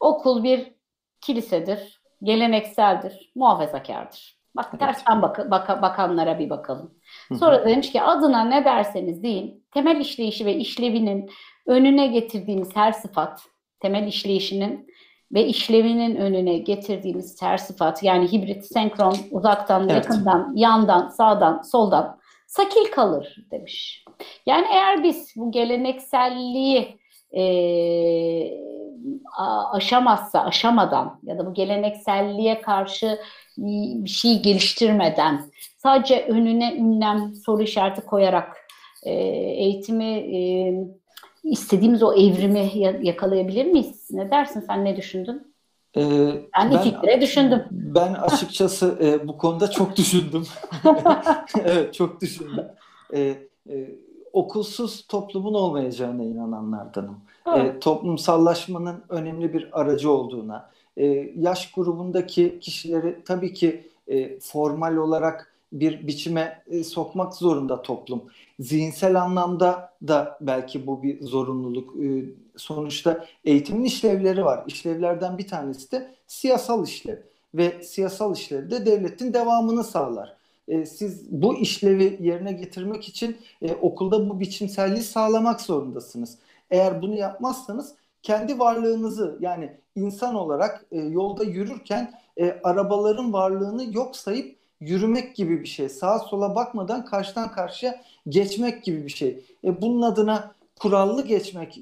okul bir kilisedir, gelenekseldir, muhafazakardır. Bak evet. tersten bak- baka- bakanlara bir bakalım. Sonra Hı-hı. demiş ki adına ne derseniz deyin, temel işleyişi ve işlevinin önüne getirdiğimiz her sıfat, temel işleyişinin ve işlevinin önüne getirdiğimiz tersifat yani hibrit, senkron, uzaktan, evet. yakından, yandan, sağdan, soldan sakil kalır demiş. Yani eğer biz bu gelenekselliği e, aşamazsa, aşamadan ya da bu gelenekselliğe karşı bir şey geliştirmeden sadece önüne ünlem, soru işareti koyarak e, eğitimi... E, İstediğimiz o evrimi yakalayabilir miyiz? Ne dersin? Sen ne düşündün? Ee, ben iki kere düşündüm. Ben açıkçası e, bu konuda çok düşündüm. Evet, çok düşündüm. E, e, okulsuz toplumun olmayacağına inananlardanım. E, toplumsallaşmanın önemli bir aracı olduğuna, e, yaş grubundaki kişileri tabii ki e, formal olarak bir biçime sokmak zorunda toplum. Zihinsel anlamda da belki bu bir zorunluluk. Sonuçta eğitimin işlevleri var. İşlevlerden bir tanesi de siyasal işlev. Ve siyasal işlev de devletin devamını sağlar. Siz bu işlevi yerine getirmek için okulda bu biçimselliği sağlamak zorundasınız. Eğer bunu yapmazsanız kendi varlığınızı yani insan olarak yolda yürürken arabaların varlığını yok sayıp yürümek gibi bir şey. Sağa sola bakmadan karşıdan karşıya geçmek gibi bir şey. E, bunun adına kurallı geçmek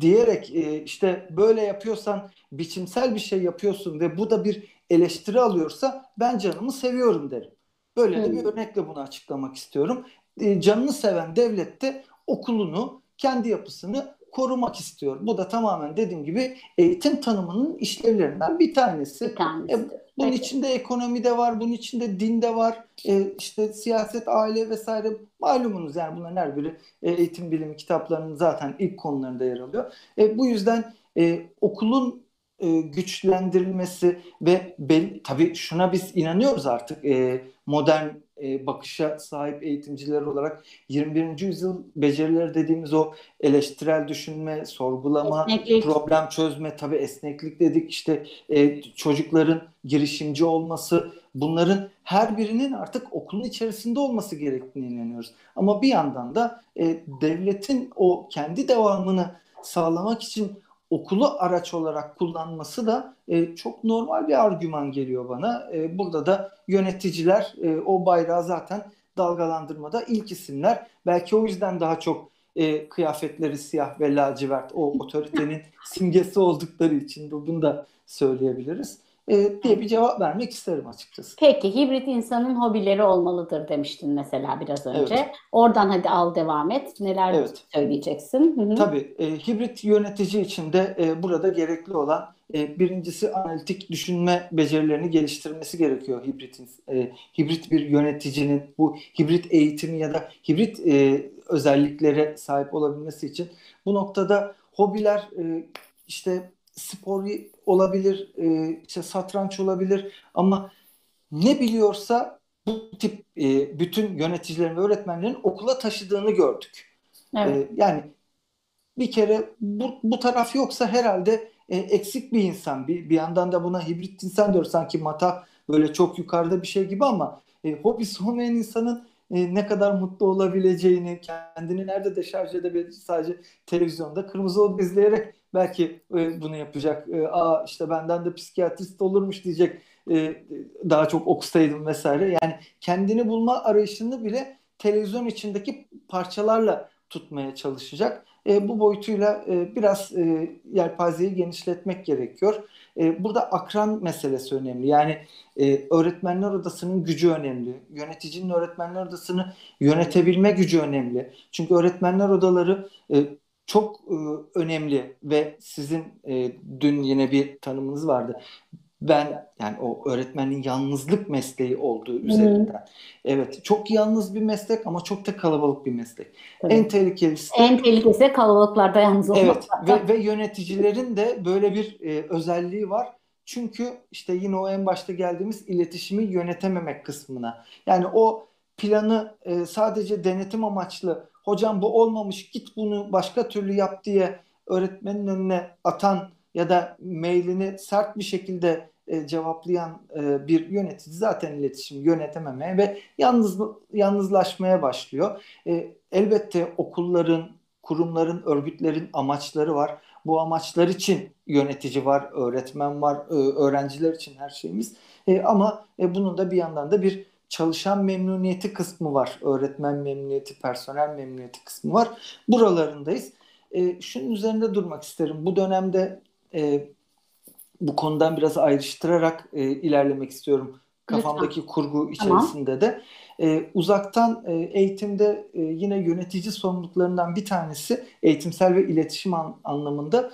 diyerek e, işte böyle yapıyorsan biçimsel bir şey yapıyorsun ve bu da bir eleştiri alıyorsa ben canımı seviyorum derim. Böyle hmm. de bir örnekle bunu açıklamak istiyorum. E, canını seven devlet de okulunu, kendi yapısını korumak istiyor. Bu da tamamen dediğim gibi eğitim tanımının işlevlerinden bir tanesi. Bir tanesi. E, bunun Peki. içinde ekonomi de var, bunun içinde din de var, e, işte siyaset, aile vesaire malumunuz yani bunların her biri eğitim bilimi kitaplarının zaten ilk konularında yer alıyor. E, bu yüzden e, okulun e, güçlendirilmesi ve bel- tabii şuna biz inanıyoruz artık e, modern bakışa sahip eğitimciler olarak yirmi birinci yüzyıl becerileri dediğimiz o eleştirel düşünme, sorgulama, esneklik. Problem çözme, tabii esneklik dedik işte çocukların girişimci olması bunların her birinin artık okulun içerisinde olması gerektiğine inanıyoruz. Ama bir yandan da devletin o kendi devamını sağlamak için okulu araç olarak kullanması da e, çok normal bir argüman geliyor bana. E, burada da yöneticiler e, o bayrağı zaten dalgalandırmada ilk isimler. Belki o yüzden daha çok e, kıyafetleri siyah ve lacivert, o otoritenin simgesi oldukları için bunu da söyleyebiliriz e, diye bir cevap vermek isterim açıkçası. Peki, hibrit insanın hobileri olmalıdır demiştin mesela biraz önce. Evet. Oradan hadi al devam et. Neler evet. söyleyeceksin? Hı-hı. Tabii e, hibrit yönetici için de e, burada gerekli olan birincisi analitik düşünme becerilerini geliştirmesi gerekiyor hibritin. E, hibrit bir yöneticinin bu hibrit eğitimi ya da hibrit e, özelliklere sahip olabilmesi için bu noktada hobiler e, işte spor olabilir, e, işte satranç olabilir ama ne biliyorsa bu tip e, bütün yöneticilerin ve öğretmenlerin okula taşıdığını gördük. Evet. E, yani bir kere bu, bu taraf yoksa herhalde eksik bir insan. Bir, bir yandan da buna hibrit insan diyor, sanki mata böyle çok yukarıda bir şey gibi ama e, hobisi olmayan insanın e, ne kadar mutlu olabileceğini, kendini nerede de şarj edebileceğini sadece televizyonda kırmızı odayı izleyerek belki e, bunu yapacak. E, Aa işte benden de psikiyatrist olurmuş diyecek. E, daha çok okusaydım vesaire. Yani kendini bulma arayışını bile televizyon içindeki parçalarla tutmaya çalışacak. E, bu boyutuyla e, biraz e, yelpazeyi genişletmek gerekiyor. E, burada akran meselesi önemli. Yani e, öğretmenler odasının gücü önemli. Yöneticinin öğretmenler odasını yönetebilme gücü önemli. Çünkü öğretmenler odaları e, çok e, önemli ve sizin e, dün yine bir tanımınız vardı. Ben yani o öğretmenin yalnızlık mesleği olduğu hmm. üzerinden. Evet, çok yalnız bir meslek ama çok da kalabalık bir meslek. Evet. En tehlikelisi. En tehlikelisi de kalabalıklarda yalnız olmak. Evet ve, ve yöneticilerin de böyle bir e, özelliği var. Çünkü işte yine o en başta geldiğimiz iletişimi yönetememek kısmına. Yani o planı e, sadece denetim amaçlı, hocam bu olmamış git bunu başka türlü yap diye öğretmenin önüne atan ya da mailini sert bir şekilde e, cevaplayan e, bir yönetici zaten iletişim yönetememeye ve yalnız yalnızlaşmaya başlıyor. E, elbette okulların, kurumların, örgütlerin amaçları var. Bu amaçlar için yönetici var, öğretmen var, e, öğrenciler için her şeyimiz. E, ama e, bunun da bir yandan da bir çalışan memnuniyeti kısmı var. Öğretmen memnuniyeti, personel memnuniyeti kısmı var. Buralarındayız. E, şunun üzerinde durmak isterim. Bu dönemde E, bu konudan biraz ayrıştırarak e, ilerlemek istiyorum. Kafamdaki lütfen. Kurgu içerisinde tamam. de. E, uzaktan e, eğitimde e, yine yönetici sorumluluklarından bir tanesi eğitimsel ve iletişim an, anlamında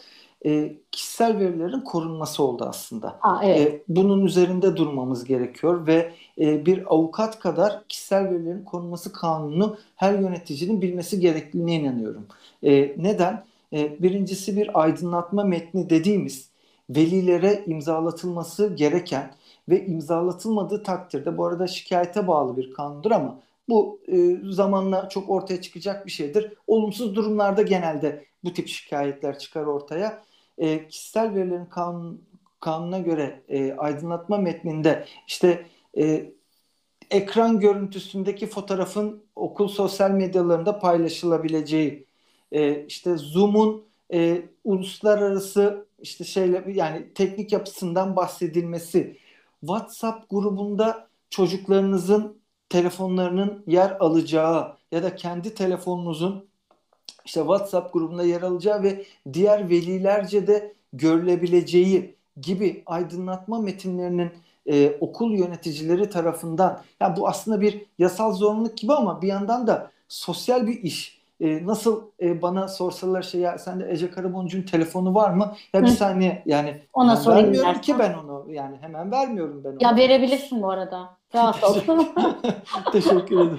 e, kişisel verilerin korunması oldu aslında. Aa, evet. e, bunun üzerinde durmamız gerekiyor ve e, bir avukat kadar kişisel verilerin korunması kanunu her yöneticinin bilmesi gerektiğine inanıyorum. E, neden? Birincisi bir aydınlatma metni dediğimiz velilere imzalatılması gereken ve imzalatılmadığı takdirde, bu arada şikayete bağlı bir kanundur ama bu e, zamanla çok ortaya çıkacak bir şeydir. Olumsuz durumlarda genelde bu tip şikayetler çıkar ortaya. E, kişisel verilerin kanun, kanuna göre e, aydınlatma metninde işte e, ekran görüntüsündeki fotoğrafın okul sosyal medyalarında paylaşılabileceği, Ee, işte Zoom'un e, uluslararası işte şeyle yani teknik yapısından bahsedilmesi, WhatsApp grubunda çocuklarınızın telefonlarının yer alacağı ya da kendi telefonunuzun işte WhatsApp grubunda yer alacağı ve diğer velilerce de görülebileceği gibi aydınlatma metinlerinin e, okul yöneticileri tarafından, yani bu aslında bir yasal zorunluluk gibi ama bir yandan da sosyal bir iş. E, nasıl e, bana sorsalar şey ya sende Ece Karaboncuk'un telefonu var mı? Ya bir Hı. saniye yani ona sorayım vermiyorum ki ben onu yani hemen vermiyorum ben onu. Ya verebilirsin bu arada. Rahat ol. Teşekkür ederim.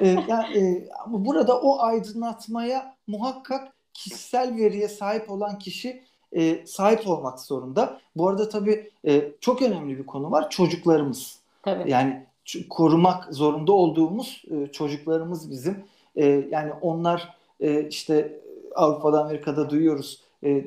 E, yani, e, burada o aydınlatmaya muhakkak kişisel veriye sahip olan kişi e, sahip olmak zorunda. Bu arada tabii e, çok önemli bir konu var. Çocuklarımız. Tabii. Yani ç- korumak zorunda olduğumuz e, çocuklarımız bizim. Ee, yani onlar e, işte Avrupa'da, Amerika'da duyuyoruz e,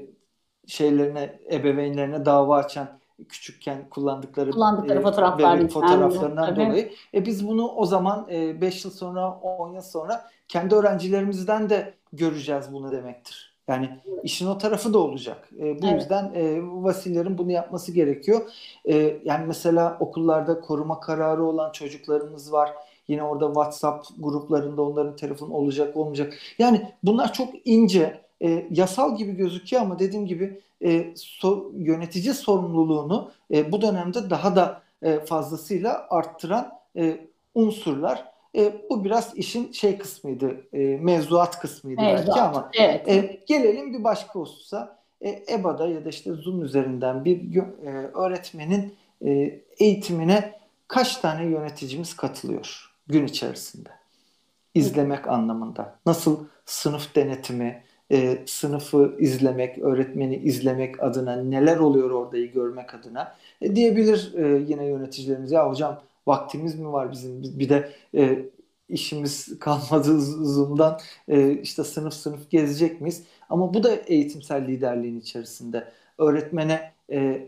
şeylerine, ebeveynlerine dava açan küçükken kullandıkları, kullandıkları e, fotoğraflar fotoğraflarından yani, dolayı. E, biz bunu o zaman beş e, yıl sonra, on yıl sonra kendi öğrencilerimizden de göreceğiz bunu demektir. Yani işin o tarafı da olacak. E, bu evet. yüzden e, vasilerin bunu yapması gerekiyor. E, yani mesela okullarda koruma kararı olan çocuklarımız var. Yine orada WhatsApp gruplarında onların telefonu olacak olmayacak. Yani bunlar çok ince, e, yasal gibi gözüküyor ama dediğim gibi e, so, yönetici sorumluluğunu e, bu dönemde daha da e, fazlasıyla arttıran e, unsurlar. E, bu biraz işin şey kısmıydı, e, mevzuat kısmıydı evet, belki ama evet. e, gelelim bir başka hususa. E, E B A'da ya da işte Zoom üzerinden bir e, öğretmenin e, eğitimine kaç tane yöneticimiz katılıyor gün içerisinde? İzlemek evet. anlamında. Nasıl sınıf denetimi, e, sınıfı izlemek, öğretmeni izlemek adına, neler oluyor oradayı görmek adına e, diyebilir e, yine yöneticilerimiz. Ya hocam vaktimiz mi var bizim? Bir de e, işimiz kalmadı Zoom'dan. E, işte sınıf sınıf gezecek miyiz? Ama bu da eğitimsel liderliğin içerisinde. Öğretmene e,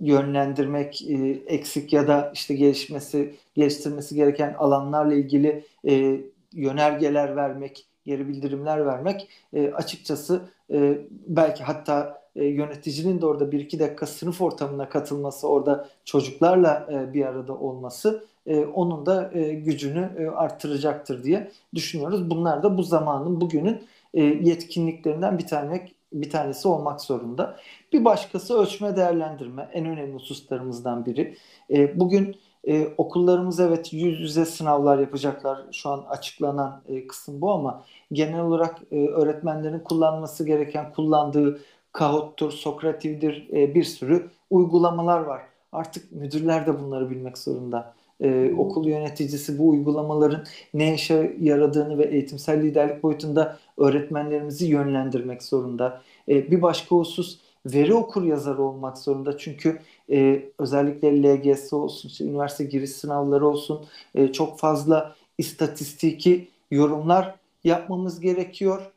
yönlendirmek, e, eksik ya da işte gelişmesi, geliştirmesi gereken alanlarla ilgili e, yönergeler vermek, geri bildirimler vermek e, açıkçası e, belki hatta e, yöneticinin de orada bir iki dakika sınıf ortamına katılması, orada çocuklarla e, bir arada olması e, onun da e, gücünü e, artıracaktır diye düşünüyoruz. Bunlar da bu zamanın, bugünün e, yetkinliklerinden bir tane bir tanesi olmak zorunda. Bir başkası ölçme değerlendirme. En önemli hususlarımızdan biri. E, bugün e, okullarımız evet yüz yüze sınavlar yapacaklar. Şu an açıklanan e, kısım bu ama genel olarak e, öğretmenlerin kullanması gereken, kullandığı Kahoot'tur, Sokrativ'dir e, bir sürü uygulamalar var. Artık müdürler de bunları bilmek zorunda. E, okul yöneticisi bu uygulamaların ne işe yaradığını ve eğitimsel liderlik boyutunda öğretmenlerimizi yönlendirmek zorunda. E, bir başka husus veri okuryazarı olmak zorunda. Çünkü e, özellikle L G S olsun, işte üniversite giriş sınavları olsun e, çok fazla istatistiki yorumlar yapmamız gerekiyor.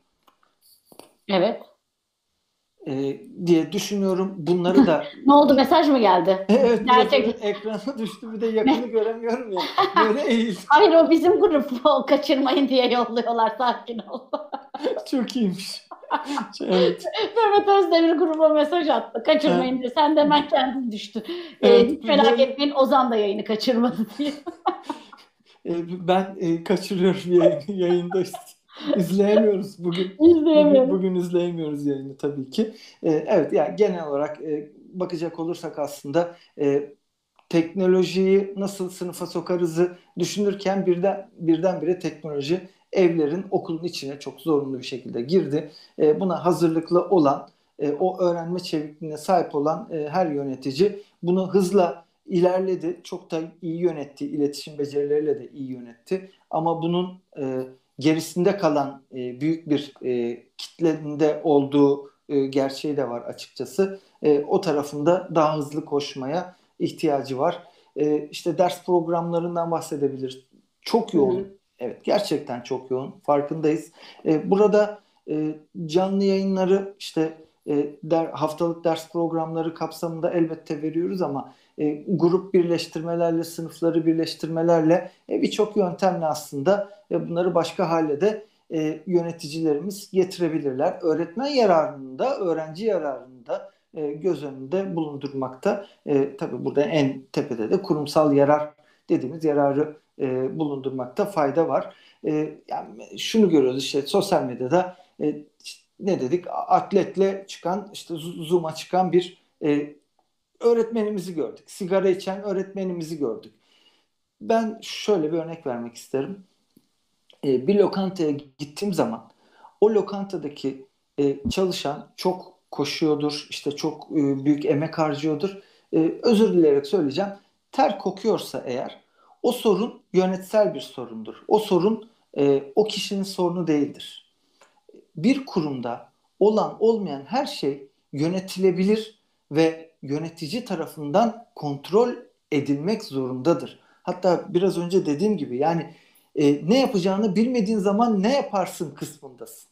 Evet. E, diye düşünüyorum. Bunları da... Ne oldu? Mesaj mı geldi? Evet. Gerçek. Ekrana düştü. Bir de yakını göremiyorum ya. Böyle eğil. Hayır, o bizim grup. O kaçırmayın diye yolluyorlar. Sakin ol. Çok iyiymiş. Evet. Mehmet Özdemir gruba mesaj attı. Kaçırmayın diye. Sen de hemen kendin düştün. Evet, e, merak ben... etmeyin. Ozan da yayını kaçırmadı diye. e, ben e, kaçırıyorum yayında işte. İzleyemiyoruz bugün. İzleyemiyoruz. Bugün, bugün izleyemiyoruz yayını tabii ki. Ee, evet, yani genel olarak e, bakacak olursak aslında e, teknolojiyi nasıl sınıfa sokarızı düşünürken birden birdenbire teknoloji evlerin, okulun içine çok zorunlu bir şekilde girdi. E, buna hazırlıklı olan, e, o öğrenme çevikliğine sahip olan e, her yönetici bunu hızla ilerledi. Çok da iyi yönetti. İletişim becerileriyle de iyi yönetti. Ama bunun e, gerisinde kalan e, büyük bir e, kitlenin olduğu e, gerçeği de var açıkçası. E, o tarafında daha hızlı koşmaya ihtiyacı var. E, işte ders programlarından bahsedebiliriz. Çok yoğun. Hı-hı. Evet, gerçekten çok yoğun. Farkındayız. E, burada e, canlı yayınları işte e, der, haftalık ders programları kapsamında elbette veriyoruz ama e, grup birleştirmelerle, sınıfları birleştirmelerle e, birçok yöntemle aslında ve bunları başka hale de e, yöneticilerimiz getirebilirler. Öğretmen yararında, öğrenci yararında e, göz önünde bulundurmakta. E, tabii burada en tepede de kurumsal yarar dediğimiz yararı e, bulundurmakta fayda var. E, yani şunu görüyoruz işte sosyal medyada e, ne dedik? Atletle çıkan, işte Zoom'a çıkan bir e, öğretmenimizi gördük. Sigara içen öğretmenimizi gördük. Ben şöyle bir örnek vermek isterim. Bir lokantaya gittiğim zaman o lokantadaki çalışan çok koşuyordur, işte çok büyük emek harcıyordur. Özür dileyerek söyleyeceğim. Ter kokuyorsa eğer o sorun yönetsel bir sorundur. O sorun o kişinin sorunu değildir. Bir kurumda olan olmayan her şey yönetilebilir ve yönetici tarafından kontrol edilmek zorundadır. Hatta biraz önce dediğim gibi yani E, ne yapacağını bilmediğin zaman ne yaparsın kısmındasın.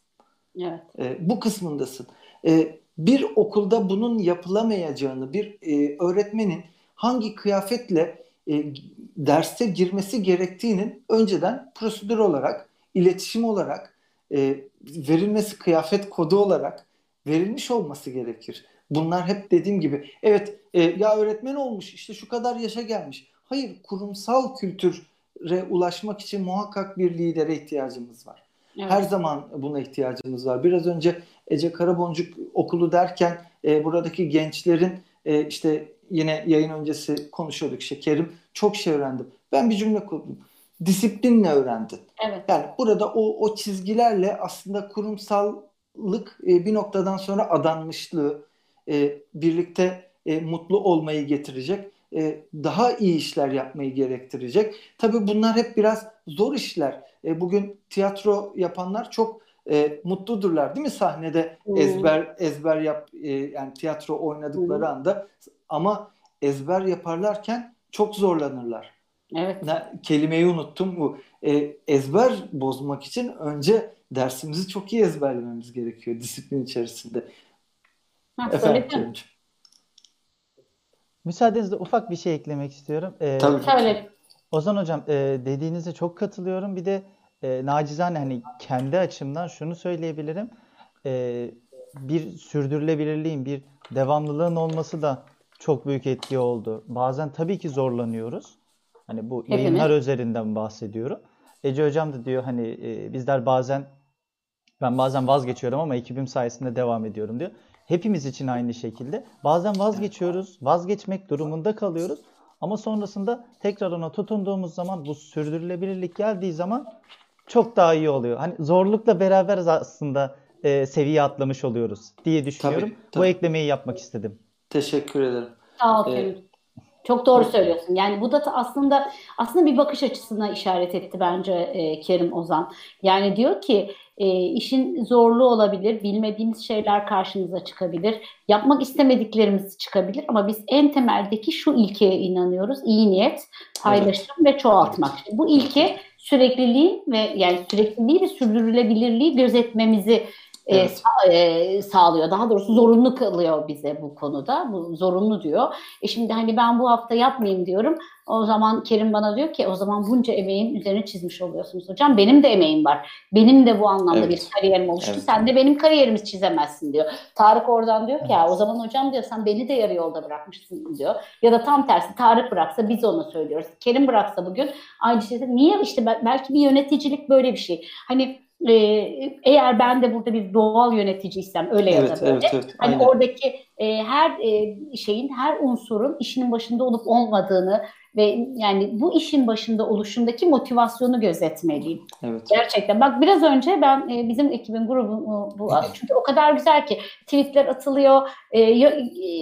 Evet. E, bu kısmındasın. E, bir okulda bunun yapılamayacağını, bir e, öğretmenin hangi kıyafetle e, derse girmesi gerektiğinin önceden prosedür olarak, iletişim olarak, e, verilmesi kıyafet kodu olarak verilmiş olması gerekir. Bunlar hep dediğim gibi. Evet, e, ya öğretmen olmuş, işte şu kadar yaşa gelmiş. Hayır, kurumsal kültür ulaşmak için muhakkak bir lidere ihtiyacımız var. Evet. Her zaman buna ihtiyacımız var. Biraz önce Ece Karaboncuk Okulu derken e, buradaki gençlerin e, işte yine yayın öncesi konuşuyorduk işte Kerim çok şey öğrendim. Ben bir cümle kurdum. Disiplinle öğrendin. Evet. Yani burada o o çizgilerle aslında kurumsallık e, bir noktadan sonra adanmışlığı e, birlikte e, mutlu olmayı getirecek. Daha iyi işler yapmayı gerektirecek. Tabii bunlar hep biraz zor işler. Bugün tiyatro yapanlar çok mutludurlar değil mi sahnede ezber ezber yap yani tiyatro oynadıkları anda ama ezber yaparlarken çok zorlanırlar. Evet. Kelimeyi unuttum bu. Ezber bozmak için önce dersimizi çok iyi ezberlememiz gerekiyor disiplin içerisinde. Ha, efendim. Müsaadenizle ufak bir şey eklemek istiyorum. Ee, Tabii. Tabii. Ozan Hocam e, dediğinize çok katılıyorum. Bir de e, nacizane hani kendi açımdan şunu söyleyebilirim. E, bir sürdürülebilirliğin, bir devamlılığın olması da çok büyük etki oldu. Bazen tabii ki zorlanıyoruz. Hani bu yayınlar üzerinden bahsediyorum. Ece Hocam da diyor hani e, bizler bazen, ben bazen vazgeçiyorum ama ekibim sayesinde devam ediyorum diyor. Hepimiz için aynı şekilde. Bazen vazgeçiyoruz, vazgeçmek durumunda kalıyoruz. Ama sonrasında tekrar ona tutunduğumuz zaman bu sürdürülebilirlik geldiği zaman çok daha iyi oluyor. Hani zorlukla beraber aslında e, seviye atlamış oluyoruz diye düşünüyorum. Tabii, tabii. Bu eklemeyi yapmak istedim. Teşekkür ederim. Sağ ol. Ee, çok doğru söylüyorsun. Yani bu da aslında aslında bir bakış açısına işaret etti bence e, Kerim Ozan. Yani diyor ki E, işin zorluğu olabilir, bilmediğimiz şeyler karşımıza çıkabilir, yapmak istemediklerimiz çıkabilir ama biz en temeldeki şu ilkeye inanıyoruz, iyi niyet, paylaşım evet. ve çoğaltmak. Evet. Bu ilke sürekliliği ve yani sürekliliği ve sürdürülebilirliği gözetmemizi evet. e, sa- e, sağlıyor. Daha doğrusu zorunlu kılıyor bize bu konuda, bu zorunlu diyor. E şimdi hani ben bu hafta yapmayayım diyorum. O zaman Kerim bana diyor ki o zaman bunca emeğin üzerine çizmiş oluyorsunuz hocam. Benim de emeğim var. Benim de bu anlamda evet. bir kariyerim oluştu. Evet. Sen de benim kariyerimi çizemezsin diyor. Tarık oradan diyor ki evet. ya o zaman hocam diyor sen beni de yarı yolda bırakmışsın diyor. Ya da tam tersi Tarık bıraksa biz ona söylüyoruz. Kerim bıraksa bugün aynı şey. Niye işte belki bir yöneticilik böyle bir şey. Hani e, eğer ben de burada bir doğal yöneticiysem öyle evet, ya da böyle. Evet, evet, hani aynen. oradaki e, her e, şeyin, her unsurun işinin başında olup olmadığını ve yani bu işin başında oluşundaki motivasyonu gözetmeliyim. Evet. Gerçekten. Bak biraz önce ben e, bizim ekibin grubu bu evet. çünkü o kadar güzel ki tweetler atılıyor, e,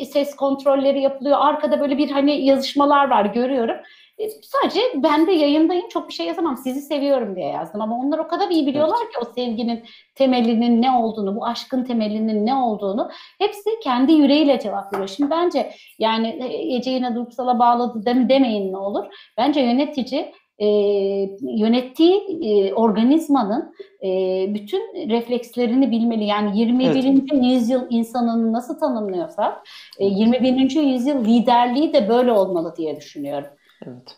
ses kontrolleri yapılıyor. Arkada böyle bir hani yazışmalar var görüyorum. E, sadece ben de yayındayım çok bir şey yazamam. Sizi seviyorum diye yazdım ama onlar o kadar iyi biliyorlar evet. ki o sevginin temelinin ne olduğunu, bu aşkın temelinin ne olduğunu hepsi kendi yüreğiyle cevap veriyor. Şimdi bence yani Ece yine duygusala bağladı dem demeyin ne olur. Bence yönetici e, yönettiği e, organizmanın e, bütün reflekslerini bilmeli. Yani yirmi birinci evet. yüzyıl insanını nasıl tanımlıyorsak e, yirmi birinci yüzyıl liderliği de böyle olmalı diye düşünüyorum. Evet.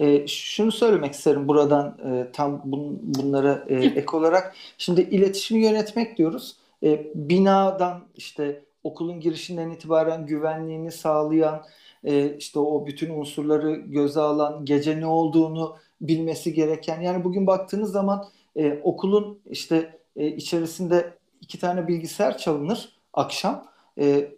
E, şunu söylemek isterim buradan e, tam bun, bunlara e, ek olarak. Şimdi iletişimi yönetmek diyoruz. E, binadan işte okulun girişinden itibaren güvenliğini sağlayan, e, işte o bütün unsurları göze alan, gece ne olduğunu bilmesi gereken. Yani bugün baktığınız zaman e, okulun işte e, içerisinde iki tane bilgisayar çalınır akşam. E,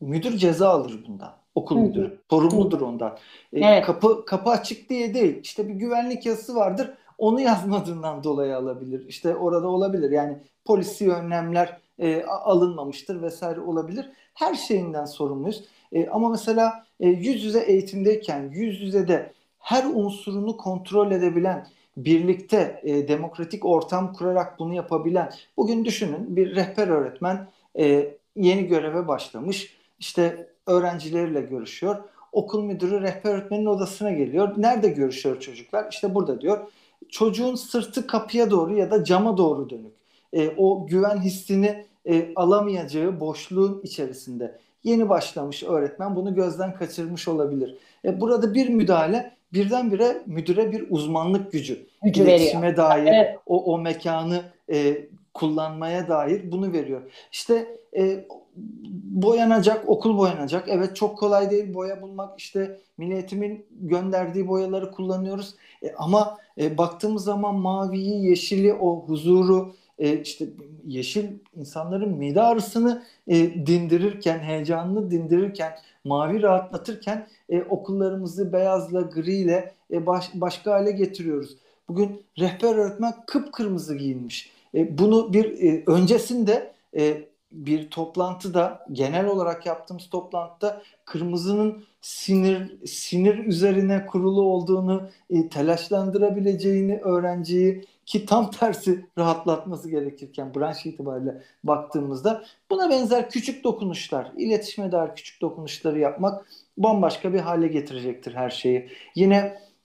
müdür ceza alır bundan. Okul müdürü, sorumludur ondan. E, evet. Kapı kapı açık diye değil. İşte bir güvenlik yazısı vardır. Onu yazmadığından dolayı alabilir. İşte orada olabilir. Yani polisi önlemler e, alınmamıştır vesaire olabilir. Her şeyinden sorumluyuz. E, ama mesela e, yüz yüze eğitimdeyken yüz yüze de her unsurunu kontrol edebilen, birlikte e, demokratik ortam kurarak bunu yapabilen. Bugün düşünün bir rehber öğretmen e, yeni göreve başlamış. İşte öğrencileriyle görüşüyor. Okul müdürü rehber öğretmenin odasına geliyor. Nerede görüşüyor çocuklar? İşte burada diyor. Çocuğun sırtı kapıya doğru ya da cama doğru dönük. E, o güven hissini e, alamayacağı boşluğun içerisinde. Yeni başlamış öğretmen bunu gözden kaçırmış olabilir. E, burada bir müdahale birdenbire müdüre bir uzmanlık gücü. Gücü İletişime veriyor. Dair evet. o, o mekanı e, kullanmaya dair bunu veriyor. İşte e, boyanacak, okul boyanacak. Evet, çok kolay değil boya bulmak. İşte Milli Eğitim'in gönderdiği boyaları kullanıyoruz. E, ama e, baktığımız zaman maviyi, yeşili, o huzuru, e, işte yeşil insanların mide ağrısını e, dindirirken, heyecanını dindirirken, mavi rahatlatırken e, okullarımızı beyazla, griyle e, baş, başka hale getiriyoruz. Bugün rehber öğretmen kıpkırmızı giyinmiş. E, bunu bir e, öncesinde e, bir toplantıda, genel olarak yaptığımız toplantıda kırmızının sinir sinir üzerine kurulu olduğunu, e, telaşlandırabileceğini öğrenciyi, ki tam tersi rahatlatması gerekirken branş itibariyle baktığımızda buna benzer küçük dokunuşlar, iletişime dair küçük dokunuşları yapmak bambaşka bir hale getirecektir her şeyi. Yine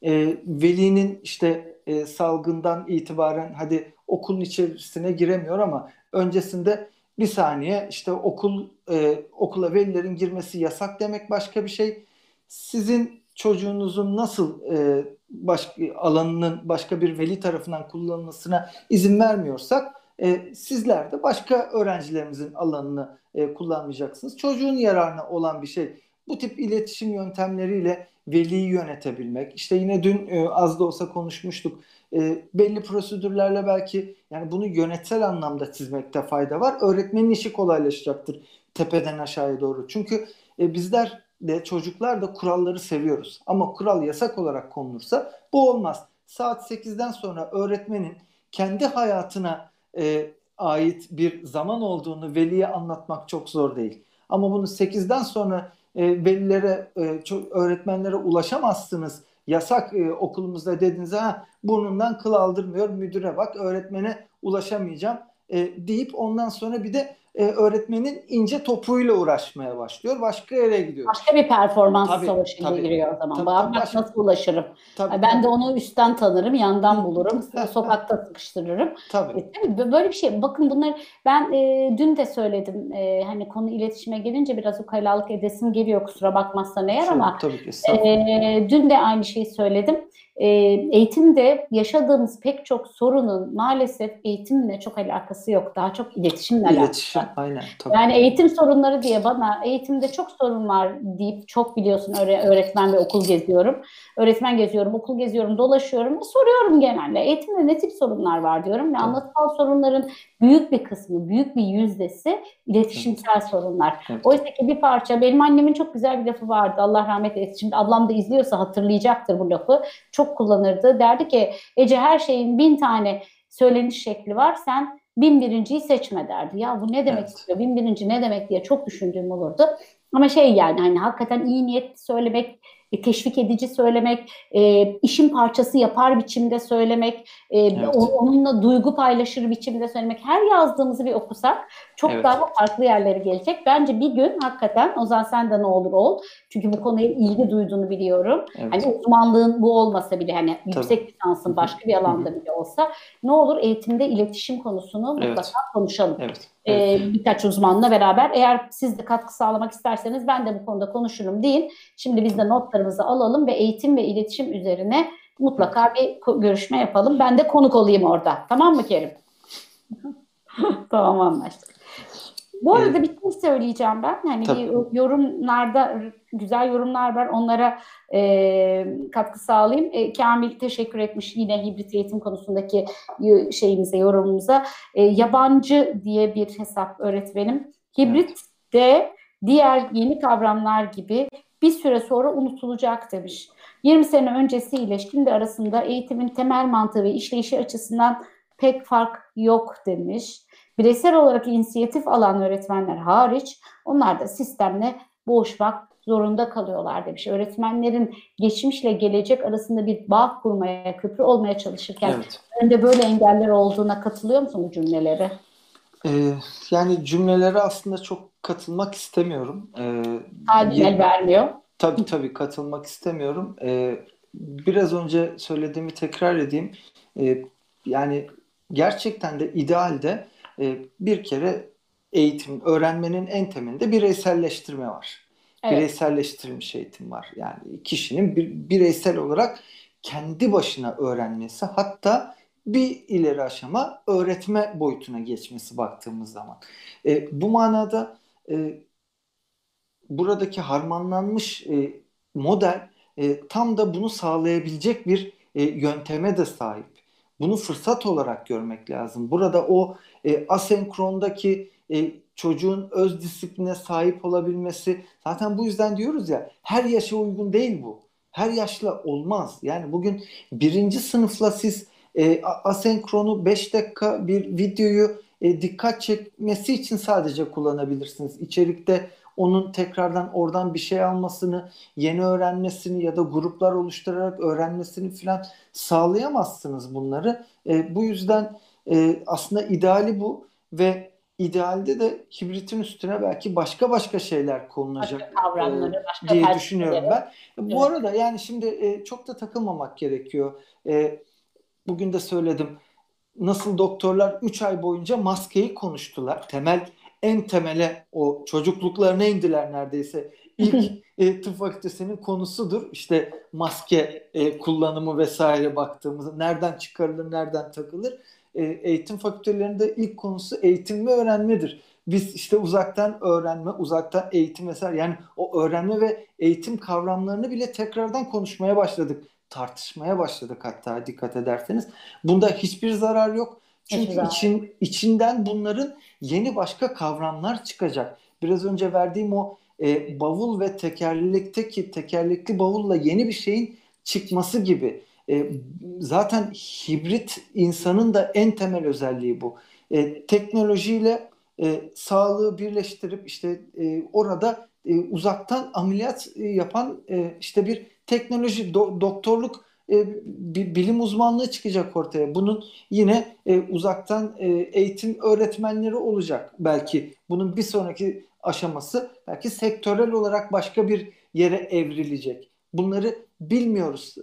e, velinin işte e, salgından itibaren hadi okulun içerisine giremiyor ama öncesinde bir saniye işte okul e, okula velilerin girmesi yasak demek başka bir şey. Sizin çocuğunuzun nasıl e, başka alanının başka bir veli tarafından kullanılmasına izin vermiyorsak e, sizler de başka öğrencilerimizin alanını e, kullanmayacaksınız. Çocuğun yararına olan bir şey. Bu tip iletişim yöntemleriyle veliyi yönetebilmek. İşte yine dün e, az da olsa konuşmuştuk. E, belli prosedürlerle belki yani bunu yönetsel anlamda çizmekte fayda var. Öğretmenin işi kolaylaşacaktır tepeden aşağıya doğru. Çünkü e, bizler de çocuklar da kuralları seviyoruz. Ama kural yasak olarak konulursa bu olmaz. Saat sekizden sonra öğretmenin kendi hayatına e, ait bir zaman olduğunu veliye anlatmak çok zor değil. Ama bunu sekizden sonra E, velilere, e, öğretmenlere ulaşamazsınız. Yasak e, okulumuzda dediğinizde ha, burnundan kıl aldırmıyor müdüre bak, öğretmene ulaşamayacağım e, deyip ondan sonra bir de e, öğretmenin ince topuyla uğraşmaya başlıyor. Başka yere gidiyor. Başka bir performans tabii, savaşına tabii, giriyor o zaman. Bağırmak nasıl ulaşırım? Tabii, ben tabii. de onu üstten tanırım, yandan bulurum. Sokakta sıkıştırırım. Tabii. E, böyle bir şey. Bakın bunları ben e, dün de söyledim. E, hani konu iletişime gelince biraz ukalalık edesim geliyor, kusura bakmazsan eğer, tabii, ama tabii ki, e, dün de aynı şeyi söyledim. E, eğitimde yaşadığımız pek çok sorunun maalesef eğitimle çok alakası yok. Daha çok iletişimle alakası. İletişim. Aynen, tabii. Yani eğitim sorunları diye bana eğitimde çok sorun var deyip çok biliyorsun öğretmen ve okul geziyorum. Öğretmen geziyorum, okul geziyorum, dolaşıyorum ve soruyorum genelde. Eğitimde ne tip sorunlar var diyorum ve evet. anlatılan sorunların büyük bir kısmı, büyük bir yüzdesi iletişimsel evet. sorunlar. Evet. Oysa ki bir parça, benim annemin çok güzel bir lafı vardı, Allah rahmet eylesin. Şimdi ablam da izliyorsa hatırlayacaktır bu lafı. Çok kullanırdı. Derdi ki Ece, her şeyin bin tane söyleniş şekli var. Sen bin birinciyi seçme derdi. Ya bu ne demek evet. istiyor? Bin birinci ne demek diye çok düşündüğüm olurdu. Ama şey yani hani hakikaten iyi niyetli söylemek, teşvik edici söylemek, e, işin parçası yapar biçimde söylemek, e, evet. onunla duygu paylaşır biçimde söylemek. Her yazdığımızı bir okusak çok evet. daha farklı yerlere gelecek. Bence bir gün hakikaten Ozan sen de ne olur ol. Çünkü bu konuya ilgi duyduğunu biliyorum. Evet. Hani uzmanlığın bu olmasa bile hani Tabii. yüksek lisansın başka bir alanda bile olsa ne olur eğitimde iletişim konusunu evet. mutlaka konuşalım. Evet. Evet. Ee, birkaç uzmanla beraber. Eğer siz de katkı sağlamak isterseniz ben de bu konuda konuşurum deyin. Şimdi biz de notlarımızı alalım ve eğitim ve iletişim üzerine mutlaka bir görüşme yapalım. Ben de konuk olayım orada. Tamam mı Kerim? Tamam, anlaştık. Bu arada evet. bir şey söyleyeceğim ben. Hani Tabii. yorumlarda güzel yorumlar var. Onlara e, katkı sağlayayım. E, Kamil teşekkür etmiş yine hibrit eğitim konusundaki şeyimize, yorumumuza. E, yabancı diye bir hesap öğretmenim. Hibrit evet. de diğer yeni kavramlar gibi bir süre sonra unutulacak demiş. yirmi sene öncesiyle şimdi arasında eğitimin temel mantığı ve işleyişi açısından pek fark yok demiş. Bireysel olarak inisiyatif alan öğretmenler hariç, onlar da sistemle boğuşmak zorunda kalıyorlar demiş. Öğretmenlerin geçmişle gelecek arasında bir bağ kurmaya, köprü olmaya çalışırken evet. önde böyle engeller olduğuna katılıyor musun bu cümlelere? Ee, yani cümlelere aslında çok katılmak istemiyorum. Ee, Adil vermiyor. Tabii tabii katılmak istemiyorum. Ee, biraz önce söylediğimi tekrar edeyim. Ee, yani gerçekten de idealde bir kere eğitim, öğrenmenin en temelinde bireyselleştirme var. Evet. Bireyselleştirilmiş eğitim var. Yani kişinin bir, bireysel olarak kendi başına öğrenmesi, hatta bir ileri aşama öğretme boyutuna geçmesi baktığımız zaman. E, bu manada e, buradaki harmanlanmış e, model e, tam da bunu sağlayabilecek bir e, yönteme de sahip. Bunu fırsat olarak görmek lazım. Burada o e, asenkrondaki e, çocuğun öz disipline sahip olabilmesi, zaten bu yüzden diyoruz ya, her yaşa uygun değil bu. Her yaşla olmaz. Yani bugün birinci sınıfla siz e, asenkronu beş dakika bir videoyu e, dikkat çekmesi için sadece kullanabilirsiniz. İçerikte onun tekrardan oradan bir şey almasını, yeni öğrenmesini ya da gruplar oluşturarak öğrenmesini falan sağlayamazsınız bunları. E, bu yüzden e, aslında ideali bu ve idealde de hibritin üstüne belki başka başka şeyler konulacak başka kavramları, başka diye düşünüyorum ben. Bu evet. arada yani şimdi e, çok da takılmamak gerekiyor. E, bugün de söyledim. Nasıl doktorlar üç ay boyunca maskeyi konuştular. Temel En temele o çocukluklarına indiler neredeyse. İlk e, tıp fakültesinin konusudur. İşte maske e, kullanımı vesaire baktığımızda nereden çıkarılır, nereden takılır. E, eğitim fakültelerinde ilk konusu eğitim ve öğrenmedir. Biz işte uzaktan öğrenme, uzaktan eğitim vesaire, yani o öğrenme ve eğitim kavramlarını bile tekrardan konuşmaya başladık. Tartışmaya başladık hatta, dikkat ederseniz. Bunda hiçbir zarar yok. Çünkü için, içinden bunların yeni başka kavramlar çıkacak. Biraz önce verdiğim o e, bavul ve tekerlekteki tekerlekli bavulla yeni bir şeyin çıkması gibi. E, zaten hibrit insanın da en temel özelliği bu. E, teknolojiyle e, sağlığı birleştirip işte e, orada e, uzaktan ameliyat e, yapan e, işte bir teknoloji, do- doktorluk bilim uzmanlığı çıkacak ortaya. Bunun yine uzaktan eğitim öğretmenleri olacak belki. Bunun bir sonraki aşaması belki sektörel olarak başka bir yere evrilecek. Bunları bilmiyoruz.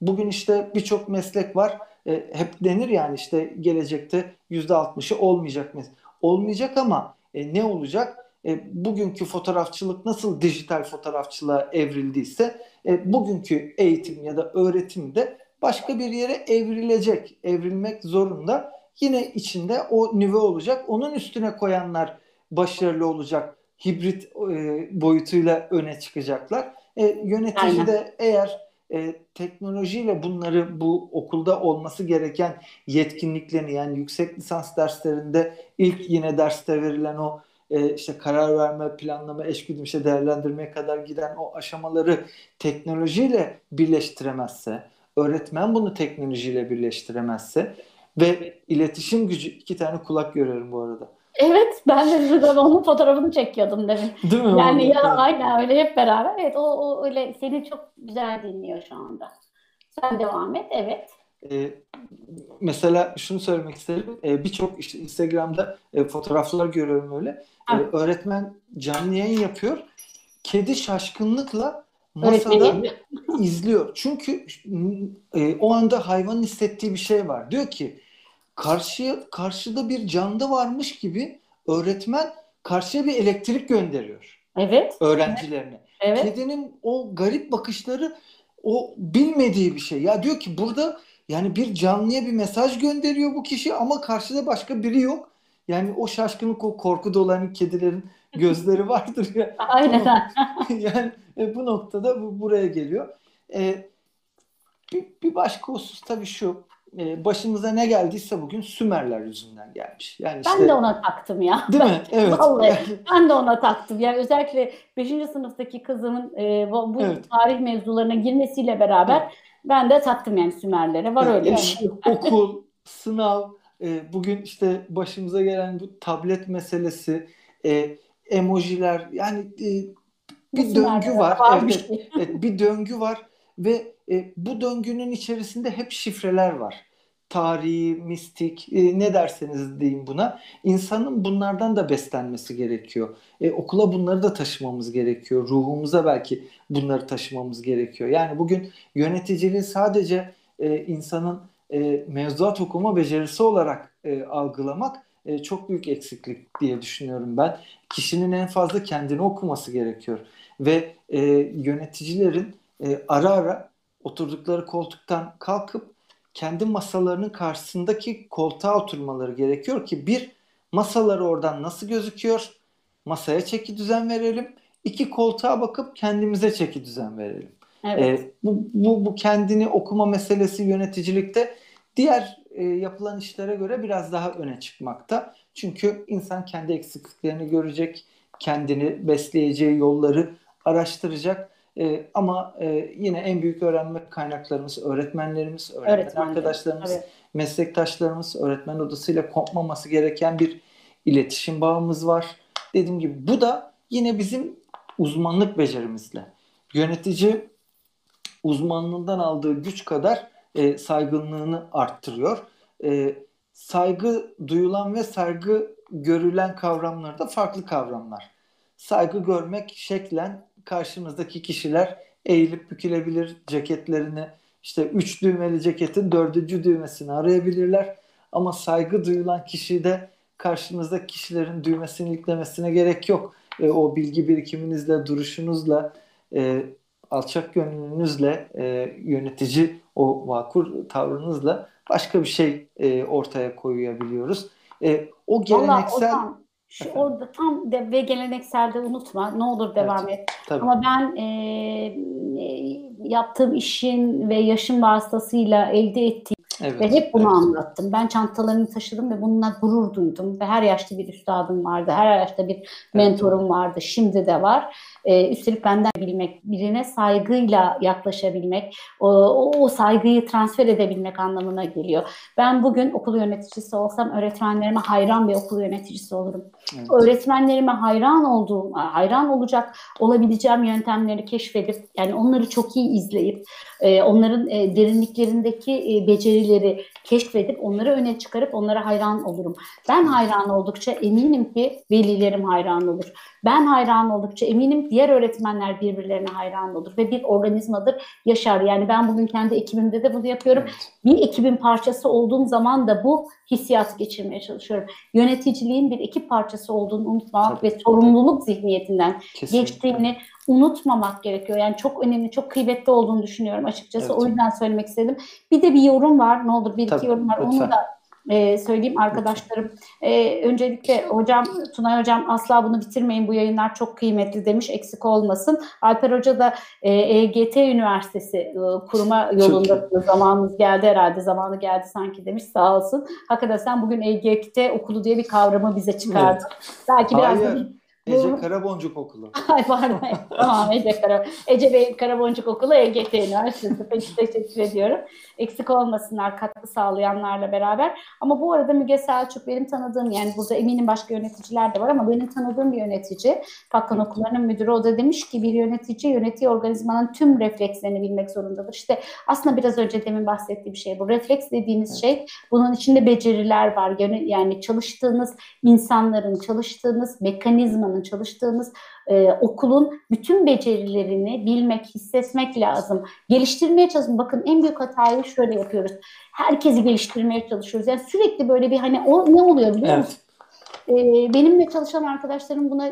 Bugün işte birçok meslek var. Hep denir yani işte gelecekte yüzde altmışı olmayacak meslek. Olmayacak ama ne olacak? Bugünkü fotoğrafçılık nasıl dijital fotoğrafçılığa evrildiyse bugünkü eğitim ya da öğretim de başka bir yere evrilecek. Evrilmek zorunda. Yine içinde o nüve olacak. Onun üstüne koyanlar başarılı olacak. Hibrit boyutuyla öne çıkacaklar. Yönetici de eğer teknolojiyle bunları, bu okulda olması gereken yetkinliklerini, yani yüksek lisans derslerinde ilk yine derste verilen o işte karar verme, planlama, eşgüdümsel değerlendirmeye kadar giden o aşamaları teknolojiyle birleştiremezse, öğretmen bunu teknolojiyle birleştiremezse ve iletişim gücü, iki tane kulak görüyorum bu arada. Evet, ben de buradan onun fotoğrafını çekiyordum demin. Değil mi? Yani ya, aynen öyle hep beraber. Evet, o, o öyle seni çok güzel dinliyor şu anda. Sen devam et, evet. Ee, mesela şunu söylemek isterim. Ee, Birçok işte Instagram'da e, fotoğraflar görüyorum öyle. Ee, öğretmen canlı yayın yapıyor. Kedi şaşkınlıkla masada izliyor. Çünkü e, o anda hayvanın hissettiği bir şey var. Diyor ki karşıya, karşıda bir canlı varmış gibi öğretmen karşıya bir elektrik gönderiyor. Evet. Öğrencilerine. Evet. Kedinin o garip bakışları o bilmediği bir şey. Ya diyor ki burada yani bir canlıya bir mesaj gönderiyor bu kişi ama karşıda başka biri yok. Yani o şaşkınlık, o korku dolan kedilerin gözleri vardır ya. Aynen. Yani e, bu noktada bu buraya geliyor. E, bir, bir başka husus tabii şu. E, başımıza ne geldiyse bugün Sümerler yüzünden gelmiş. Yani işte, ben de ona taktım ya. Değil mi? Evet. Vallahi yani. Ben de ona taktım. Yani özellikle beşinci sınıftaki kızımın e, bu, bu evet. tarih mevzularına girmesiyle beraber evet. Ben de taktım yani Sümerlere. Var öyle. İş, okul, sınav, e, bugün işte başımıza gelen bu tablet meselesi, e, emojiler, yani e, bir bu döngü var. var. Evet, evet, bir döngü var ve e, bu döngünün içerisinde hep şifreler var. Tarihi, mistik, e, ne derseniz deyin buna. İnsanın bunlardan da beslenmesi gerekiyor. E, okula bunları da taşımamız gerekiyor. Ruhumuza belki bunları taşımamız gerekiyor. Yani bugün yöneticiliği sadece e, insanın e, mevzuat okuma becerisi olarak e, algılamak e, çok büyük eksiklik diye düşünüyorum ben. Kişinin en fazla kendini okuması gerekiyor. Ve e, yöneticilerin e, ara ara oturdukları koltuktan kalkıp kendi masalarının karşısındaki koltuğa oturmaları gerekiyor ki bir, masaları oradan nasıl gözüküyor? Masaya çeki düzen verelim. İki, koltuğa bakıp kendimize çeki düzen verelim. Evet. Ee, bu, bu, bu kendini okuma meselesi yöneticilikte diğer e, yapılan işlere göre biraz daha öne çıkmakta. Çünkü insan kendi eksikliklerini görecek, kendini besleyeceği yolları araştıracak. Ee, ama e, yine en büyük öğrenme kaynaklarımız öğretmenlerimiz, öğretmen Öğretmenler. arkadaşlarımız, evet. meslektaşlarımız, öğretmen odasıyla kopmaması gereken bir iletişim bağımız var. Dediğim gibi bu da yine bizim uzmanlık becerimizle. Yönetici uzmanlığından aldığı güç kadar e, saygınlığını arttırıyor. E, saygı duyulan ve saygı görülen kavramlar da farklı kavramlar. Saygı görmek şeklen karşımızdaki kişiler eğilip bükülebilir, ceketlerini işte üç düğmeli ceketin dördüncü düğmesini arayabilirler. Ama saygı duyulan kişide karşımızdaki kişilerin düğmesini iliklemesine gerek yok. E, o bilgi birikiminizle, duruşunuzla, e, alçak gönlünüzle, e, yönetici o vakur tavrınızla başka bir şey e, ortaya koyabiliyoruz. E, o geleneksel... Vallahi, o tam, şu orada tam de, ve gelenekselde unutma, ne olur devam evet, et. Tabii. Ama ben e, yaptığım işin ve yaşım vasıtasıyla elde ettiğim evet, ve hep bunu evet. anlattım. Ben çantalarını taşıdım ve bununla gurur duydum. Ve her yaşta bir üstadım vardı, her yaşta bir mentorum evet. vardı, şimdi de var. Ee, üstelik benden bilmek, birine saygıyla yaklaşabilmek, o, o saygıyı transfer edebilmek anlamına geliyor. Ben bugün okul yöneticisi olsam öğretmenlerime hayran bir okul yöneticisi olurum. Evet. Öğretmenlerime hayran olduğum, hayran olacak olabileceğim yöntemleri keşfedip, yani onları çok iyi izleyip, e, onların e, derinliklerindeki e, becerileri keşfedip, onları öne çıkarıp onlara hayran olurum. Ben hayran oldukça eminim ki velilerim hayran olur. Ben hayran oldukça eminim diğer öğretmenler birbirlerine hayran olur ve bir organizmadır, yaşar. Yani ben bugün kendi ekibimde de bunu yapıyorum. Evet. Bir ekibin parçası olduğum zaman da bu hissiyat geçirmeye çalışıyorum. Yöneticiliğin bir ekip parçası olduğunu unutmamak tabii, ve sorumluluk tabii. zihniyetinden kesinlikle. Geçtiğini unutmamak gerekiyor. Yani çok önemli, çok kıymetli olduğunu düşünüyorum açıkçası. Evet. O yüzden söylemek istedim. Bir de bir yorum var. Ne olur bir tabii, iki yorum var. Lütfen. Onu da Ee, söyleyeyim arkadaşlarım. Ee, öncelikle hocam, Tunay hocam asla bunu bitirmeyin, bu yayınlar çok kıymetli demiş, eksik olmasın. Alper hoca da e, E G T Üniversitesi e, kurma yolunda zamanımız geldi herhalde, zamanı geldi sanki demiş, sağ olsun. Hakikaten sen bugün E G T okulu diye bir kavramı bize çıkardın. Evet. Belki biraz da... Ece Karaboncuk Okulu. Ay pardon. Tamam, Ece Karaboncuk. Ece Bey Karaboncuk Okulu E G T Üniversitesi. Peki, teşekkür ediyorum. Eksik olmasınlar katkı sağlayanlarla beraber. Ama bu arada Müge Selçuk benim tanıdığım, yani burada eminim başka yöneticiler de var ama benim tanıdığım bir yönetici. Fakon okullarının müdürü, o da demiş ki bir yönetici yönetici organizmanın tüm reflekslerini bilmek zorundadır. İşte aslında biraz önce demin bahsettiğim şey bu. Refleks dediğiniz evet. şey, bunun içinde beceriler var. Yani çalıştığınız insanların, çalıştığınız mekanizmanın, çalıştığımız e, okulun bütün becerilerini bilmek, hissetmek lazım. Geliştirmeye çalışın. Bakın en büyük hatayı şöyle yapıyoruz. Herkesi geliştirmeye çalışıyoruz. Yani sürekli böyle bir hani o ne oluyor biliyor musun? Evet. Benimle çalışan arkadaşlarım buna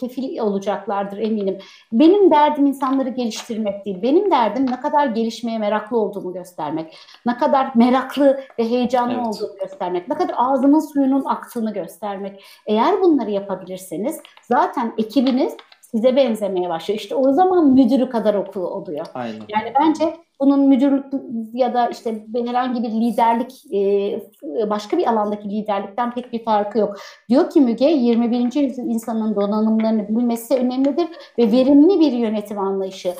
kefil olacaklardır eminim. Benim derdim insanları geliştirmek değil. Benim derdim ne kadar gelişmeye meraklı olduğumu göstermek. Ne kadar meraklı ve heyecanlı evet. olduğumu göstermek. Ne kadar ağzının suyunun aktığını göstermek. Eğer bunları yapabilirseniz zaten ekibiniz size benzemeye başlıyor. İşte o zaman müdürü kadar okulu oluyor. Aynen. Yani bence bunun müdürlük ya da işte herhangi bir liderlik, başka bir alandaki liderlikten pek bir farkı yok. Diyor ki Müge, yirmi birinci yüzyıl insanın donanımlarını bilmesi önemlidir ve verimli bir yönetim anlayışı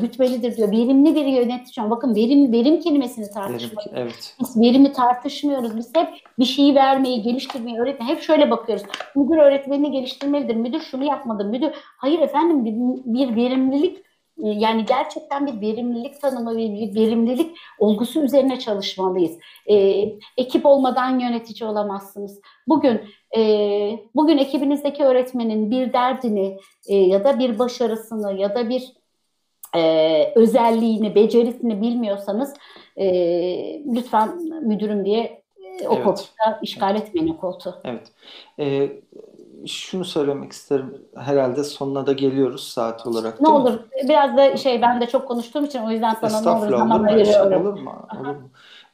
gütmelidir diyor. Verimli bir yönetici. Bakın verim verim kelimesini tartışmıyoruz. Verim, evet. Biz verimi tartışmıyoruz. Biz hep bir şeyi vermeyi, geliştirmeyi öğretmeyi hep şöyle bakıyoruz. Müdür öğretmenini geliştirmelidir. Müdür şunu yapmadı. Müdür hayır efendim, bir verimlilik, yani gerçekten bir verimlilik tanımı, bir verimlilik olgusu üzerine çalışmalıyız. Ee, ekip olmadan yönetici olamazsınız. Bugün e, bugün ekibinizdeki öğretmenin bir derdini e, ya da bir başarısını ya da bir e, özelliğini, becerisini bilmiyorsanız e, lütfen müdürüm diye e, o evet. koltukta işgal evet. etmeyin o koltuğu. Evet. E, şunu söylemek isterim. Herhalde sonuna da geliyoruz saat olarak. Ne olur. Mi? Biraz da şey, ben de çok konuştuğum için o yüzden sana ne olur zaman ayırıyorum. Olur mu? Olur mu?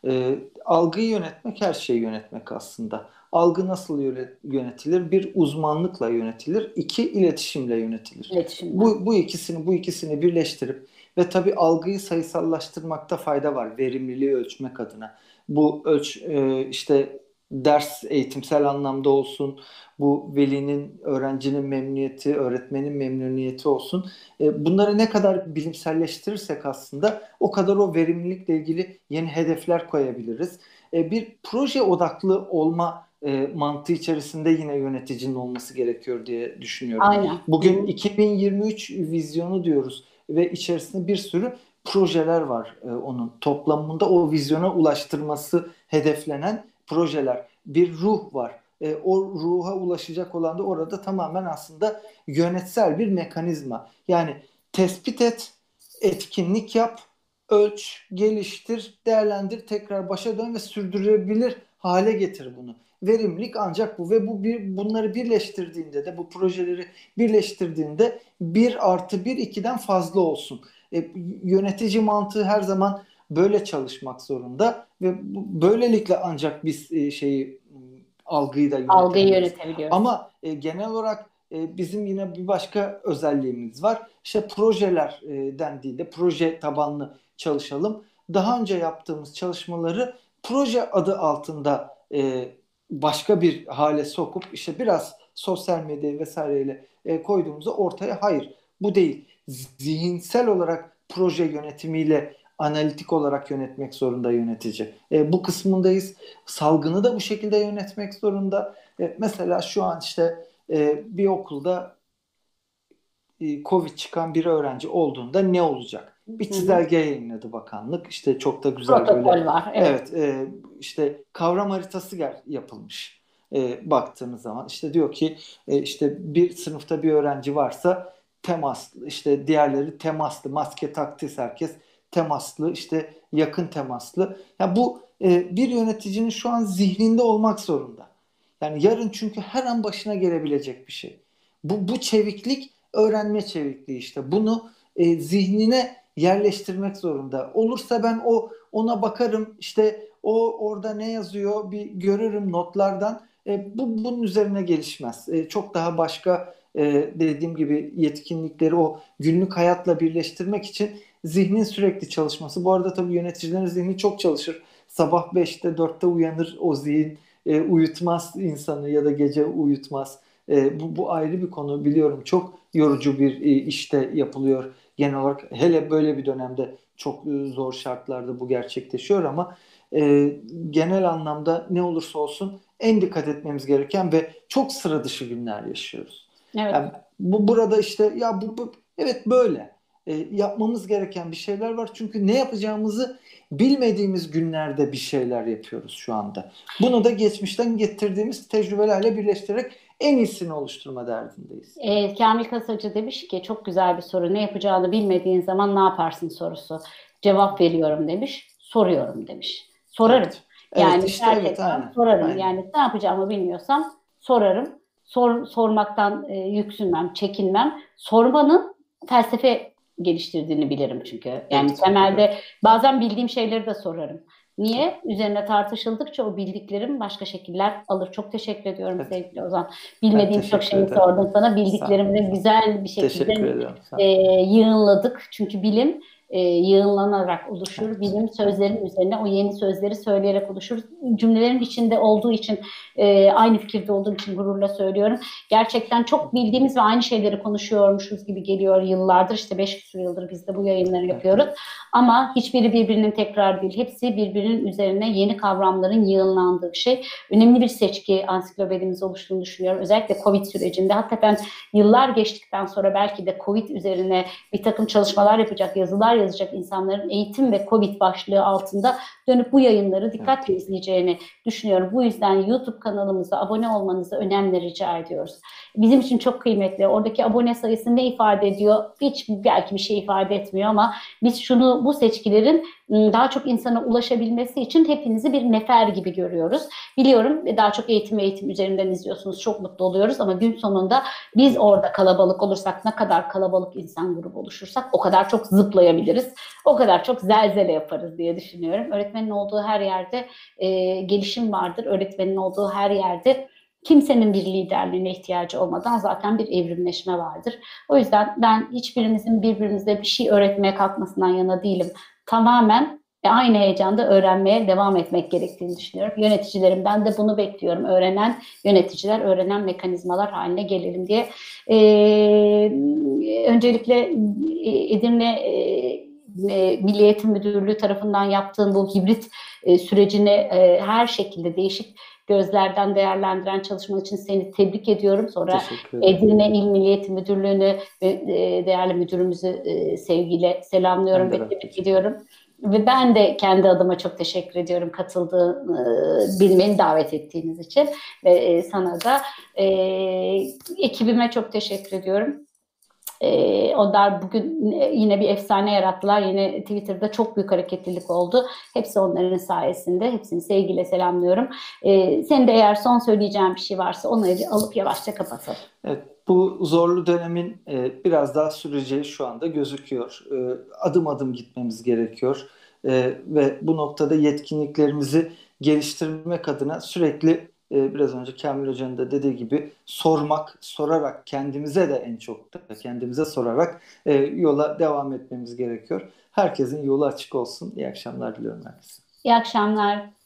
E, algıyı yönetmek her şeyi yönetmek aslında. Algı nasıl yönetilir? Bir, uzmanlıkla yönetilir. İki, iletişimle yönetilir. İletişimle. Bu, bu ikisini bu ikisini birleştirip ve tabii algıyı sayısallaştırmakta fayda var verimliliği ölçmek adına. Bu ölç e, işte ders eğitimsel anlamda olsun, bu velinin, öğrencinin memnuniyeti, öğretmenin memnuniyeti olsun. E, bunları ne kadar bilimselleştirirsek aslında o kadar o verimlilikle ilgili yeni hedefler koyabiliriz. E, bir proje odaklı olma E, mantığı içerisinde yine yöneticinin olması gerekiyor diye düşünüyorum. Aynen. Bugün iki bin yirmi üç vizyonu diyoruz ve içerisinde bir sürü projeler var e, onun. Toplamında o vizyona ulaştırması hedeflenen projeler. Bir ruh var. E, o ruha ulaşacak olan da orada tamamen aslında yönetsel bir mekanizma. Yani tespit et, etkinlik yap, ölç, geliştir, değerlendir, tekrar başa dön ve sürdürülebilir hale getir bunu. Verimlilik ancak bu ve bu bir, bunları birleştirdiğinde de bu projeleri birleştirdiğinde bir artı bir iki'den fazla olsun. E, yönetici mantığı her zaman böyle çalışmak zorunda ve böylelikle ancak biz e, şeyi algıyı da algıyı yönetebiliyoruz. Ama e, genel olarak e, bizim yine bir başka özelliğimiz var. İşte projeler e, dendiğinde proje tabanlı çalışalım. Daha önce yaptığımız çalışmaları proje adı altında e, başka bir hale sokup işte biraz sosyal medyayı vesaireyle e, koyduğumuzda ortaya hayır bu değil. Zihinsel olarak proje yönetimiyle analitik olarak yönetmek zorunda yönetici. E, bu kısmındayız. Salgını da bu şekilde yönetmek zorunda. E, mesela şu an işte e, bir okulda e, Covid çıkan bir öğrenci olduğunda ne olacak? Bir çizelge yayınladı bakanlık. İşte çok da güzel protokol böyle. Var, evet. evet e, işte kavram haritası yapılmış. E, baktığınız zaman işte diyor ki e, işte bir sınıfta bir öğrenci varsa temaslı, işte diğerleri temaslı, maske taktıysa herkes temaslı, işte yakın temaslı. Yani bu e, bir yöneticinin şu an zihninde olmak zorunda. Yani yarın çünkü her an başına gelebilecek bir şey. Bu bu çeviklik öğrenme çevikliği işte. Bunu e, zihnine yerleştirmek zorunda. Olursa ben o ona bakarım. İşte o orada ne yazıyor bir görürüm notlardan. E, bu bunun üzerine gelişmez. E, çok daha başka e, dediğim gibi yetkinlikleri o günlük hayatla birleştirmek için zihnin sürekli çalışması. Bu arada tabii yöneticilerin zihni çok çalışır. Sabah beşte dörtte uyanır o zihin. E, uyutmaz insanı ya da gece uyutmaz. E, bu, bu ayrı bir konu biliyorum. Çok yorucu bir e, işte yapılıyor. Genel olarak hele böyle bir dönemde çok zor şartlarda bu gerçekleşiyor ama e, genel anlamda ne olursa olsun en dikkat etmemiz gereken ve çok sıra dışı günler yaşıyoruz. Evet. Yani bu burada işte ya bu, bu evet böyle e, yapmamız gereken bir şeyler var çünkü ne yapacağımızı bilmediğimiz günlerde bir şeyler yapıyoruz şu anda. Bunu da geçmişten getirdiğimiz tecrübelerle birleştirerek en iyisini oluşturma derdindeyiz. E, Kamil Kasacı demiş ki çok güzel bir soru. Ne yapacağını bilmediğin zaman ne yaparsın sorusu. Cevap veriyorum demiş. Soruyorum demiş. Sorarım. Evet. Yani evet, işte, evet, aynen. Sorarım. Aynen. Yani ne yapacağımı bilmiyorsam sorarım. Sor, sormaktan e, yüksünmem, çekinmem. Sormanın felsefe geliştirdiğini bilirim çünkü. Yani evet, temelde evet. Bazen bildiğim şeyleri de sorarım. Niye? Üzerine tartışıldıkça o bildiklerim başka şekiller alır. Çok teşekkür ediyorum evet. Sevgili Ozan. Bilmediğim çok şeyi sordum sana. Bildiklerimle güzel bir şekilde e, yığınladık. Çünkü bilim e, yığınlanarak oluşur. Evet. Bilim sözlerin üzerine o yeni sözleri söyleyerek oluşur. Cümlelerin içinde olduğu için e, aynı fikirde olduğum için gururla söylüyorum. Gerçekten çok bildiğimiz ve aynı şeyleri konuşuyormuşuz gibi geliyor yıllardır. İşte beş küsur yıldır biz de bu yayınları yapıyoruz. Evet. Ama hiçbiri birbirinin tekrar değil. Hepsi birbirinin üzerine yeni kavramların yığınlandığı şey. Önemli bir seçki ansiklopedimiz oluştuğunu düşünüyorum. Özellikle Covid sürecinde. Hatta ben yıllar geçtikten sonra belki de Covid üzerine bir takım çalışmalar yapacak, yazılar yazacak insanların eğitim ve Covid başlığı altında dönüp bu yayınları dikkatle evet. izleyeceğini düşünüyorum. Bu yüzden YouTube kanalımıza abone olmanızı önemli rica ediyoruz. Bizim için çok kıymetli. Oradaki abone sayısı ne ifade ediyor? Hiç belki bir şey ifade etmiyor ama biz şunu bu seçkilerin daha çok insana ulaşabilmesi için hepinizi bir nefer gibi görüyoruz. Biliyorum daha çok eğitim eğitim üzerinden izliyorsunuz. Çok mutlu oluyoruz ama gün sonunda biz orada kalabalık olursak, ne kadar kalabalık insan grubu oluşursak o kadar çok zıplayabiliriz. O kadar çok zelzele yaparız diye düşünüyorum. Öğretmenin olduğu her yerde e, gelişim vardır. Öğretmenin olduğu her yerde kimsenin bir liderliğine ihtiyacı olmadan zaten bir evrimleşme vardır. O yüzden ben hiçbirimizin birbirimize bir şey öğretmeye kalkmasından yana değilim. Tamamen ve aynı heyecanda öğrenmeye devam etmek gerektiğini düşünüyorum. Yöneticilerimden de bunu bekliyorum. Öğrenen yöneticiler, öğrenen mekanizmalar haline gelelim diye. Ee, öncelikle Edirne e, Milli Eğitim Müdürlüğü tarafından yaptığım bu hibrit e, sürecini e, her şekilde değişik gözlerden değerlendiren çalışman için seni tebrik ediyorum. Sonra Edirne İl Milli Eğitim Müdürlüğü'nü değerli müdürümüzü sevgiyle selamlıyorum ve tebrik ediyorum. Ve ben de kendi adıma çok teşekkür ediyorum katıldığın, beni davet ettiğiniz için. Ve sana da ekibime çok teşekkür ediyorum. Ee, onlar bugün yine bir efsane yarattılar. Yine Twitter'da çok büyük hareketlilik oldu. Hepsi onların sayesinde. Hepsini sevgiyle selamlıyorum. Ee, senin de eğer son söyleyeceğim bir şey varsa onu alıp yavaşça kapatalım. Evet, bu zorlu dönemin e, biraz daha süreceği şu anda gözüküyor. E, adım adım gitmemiz gerekiyor. E, ve bu noktada yetkinliklerimizi geliştirmek adına sürekli biraz önce Kamil Hoca'nın da dediği gibi sormak, sorarak kendimize de en çok da kendimize sorarak e, yola devam etmemiz gerekiyor. Herkesin yolu açık olsun. İyi akşamlar diliyorum herkese. İyi akşamlar.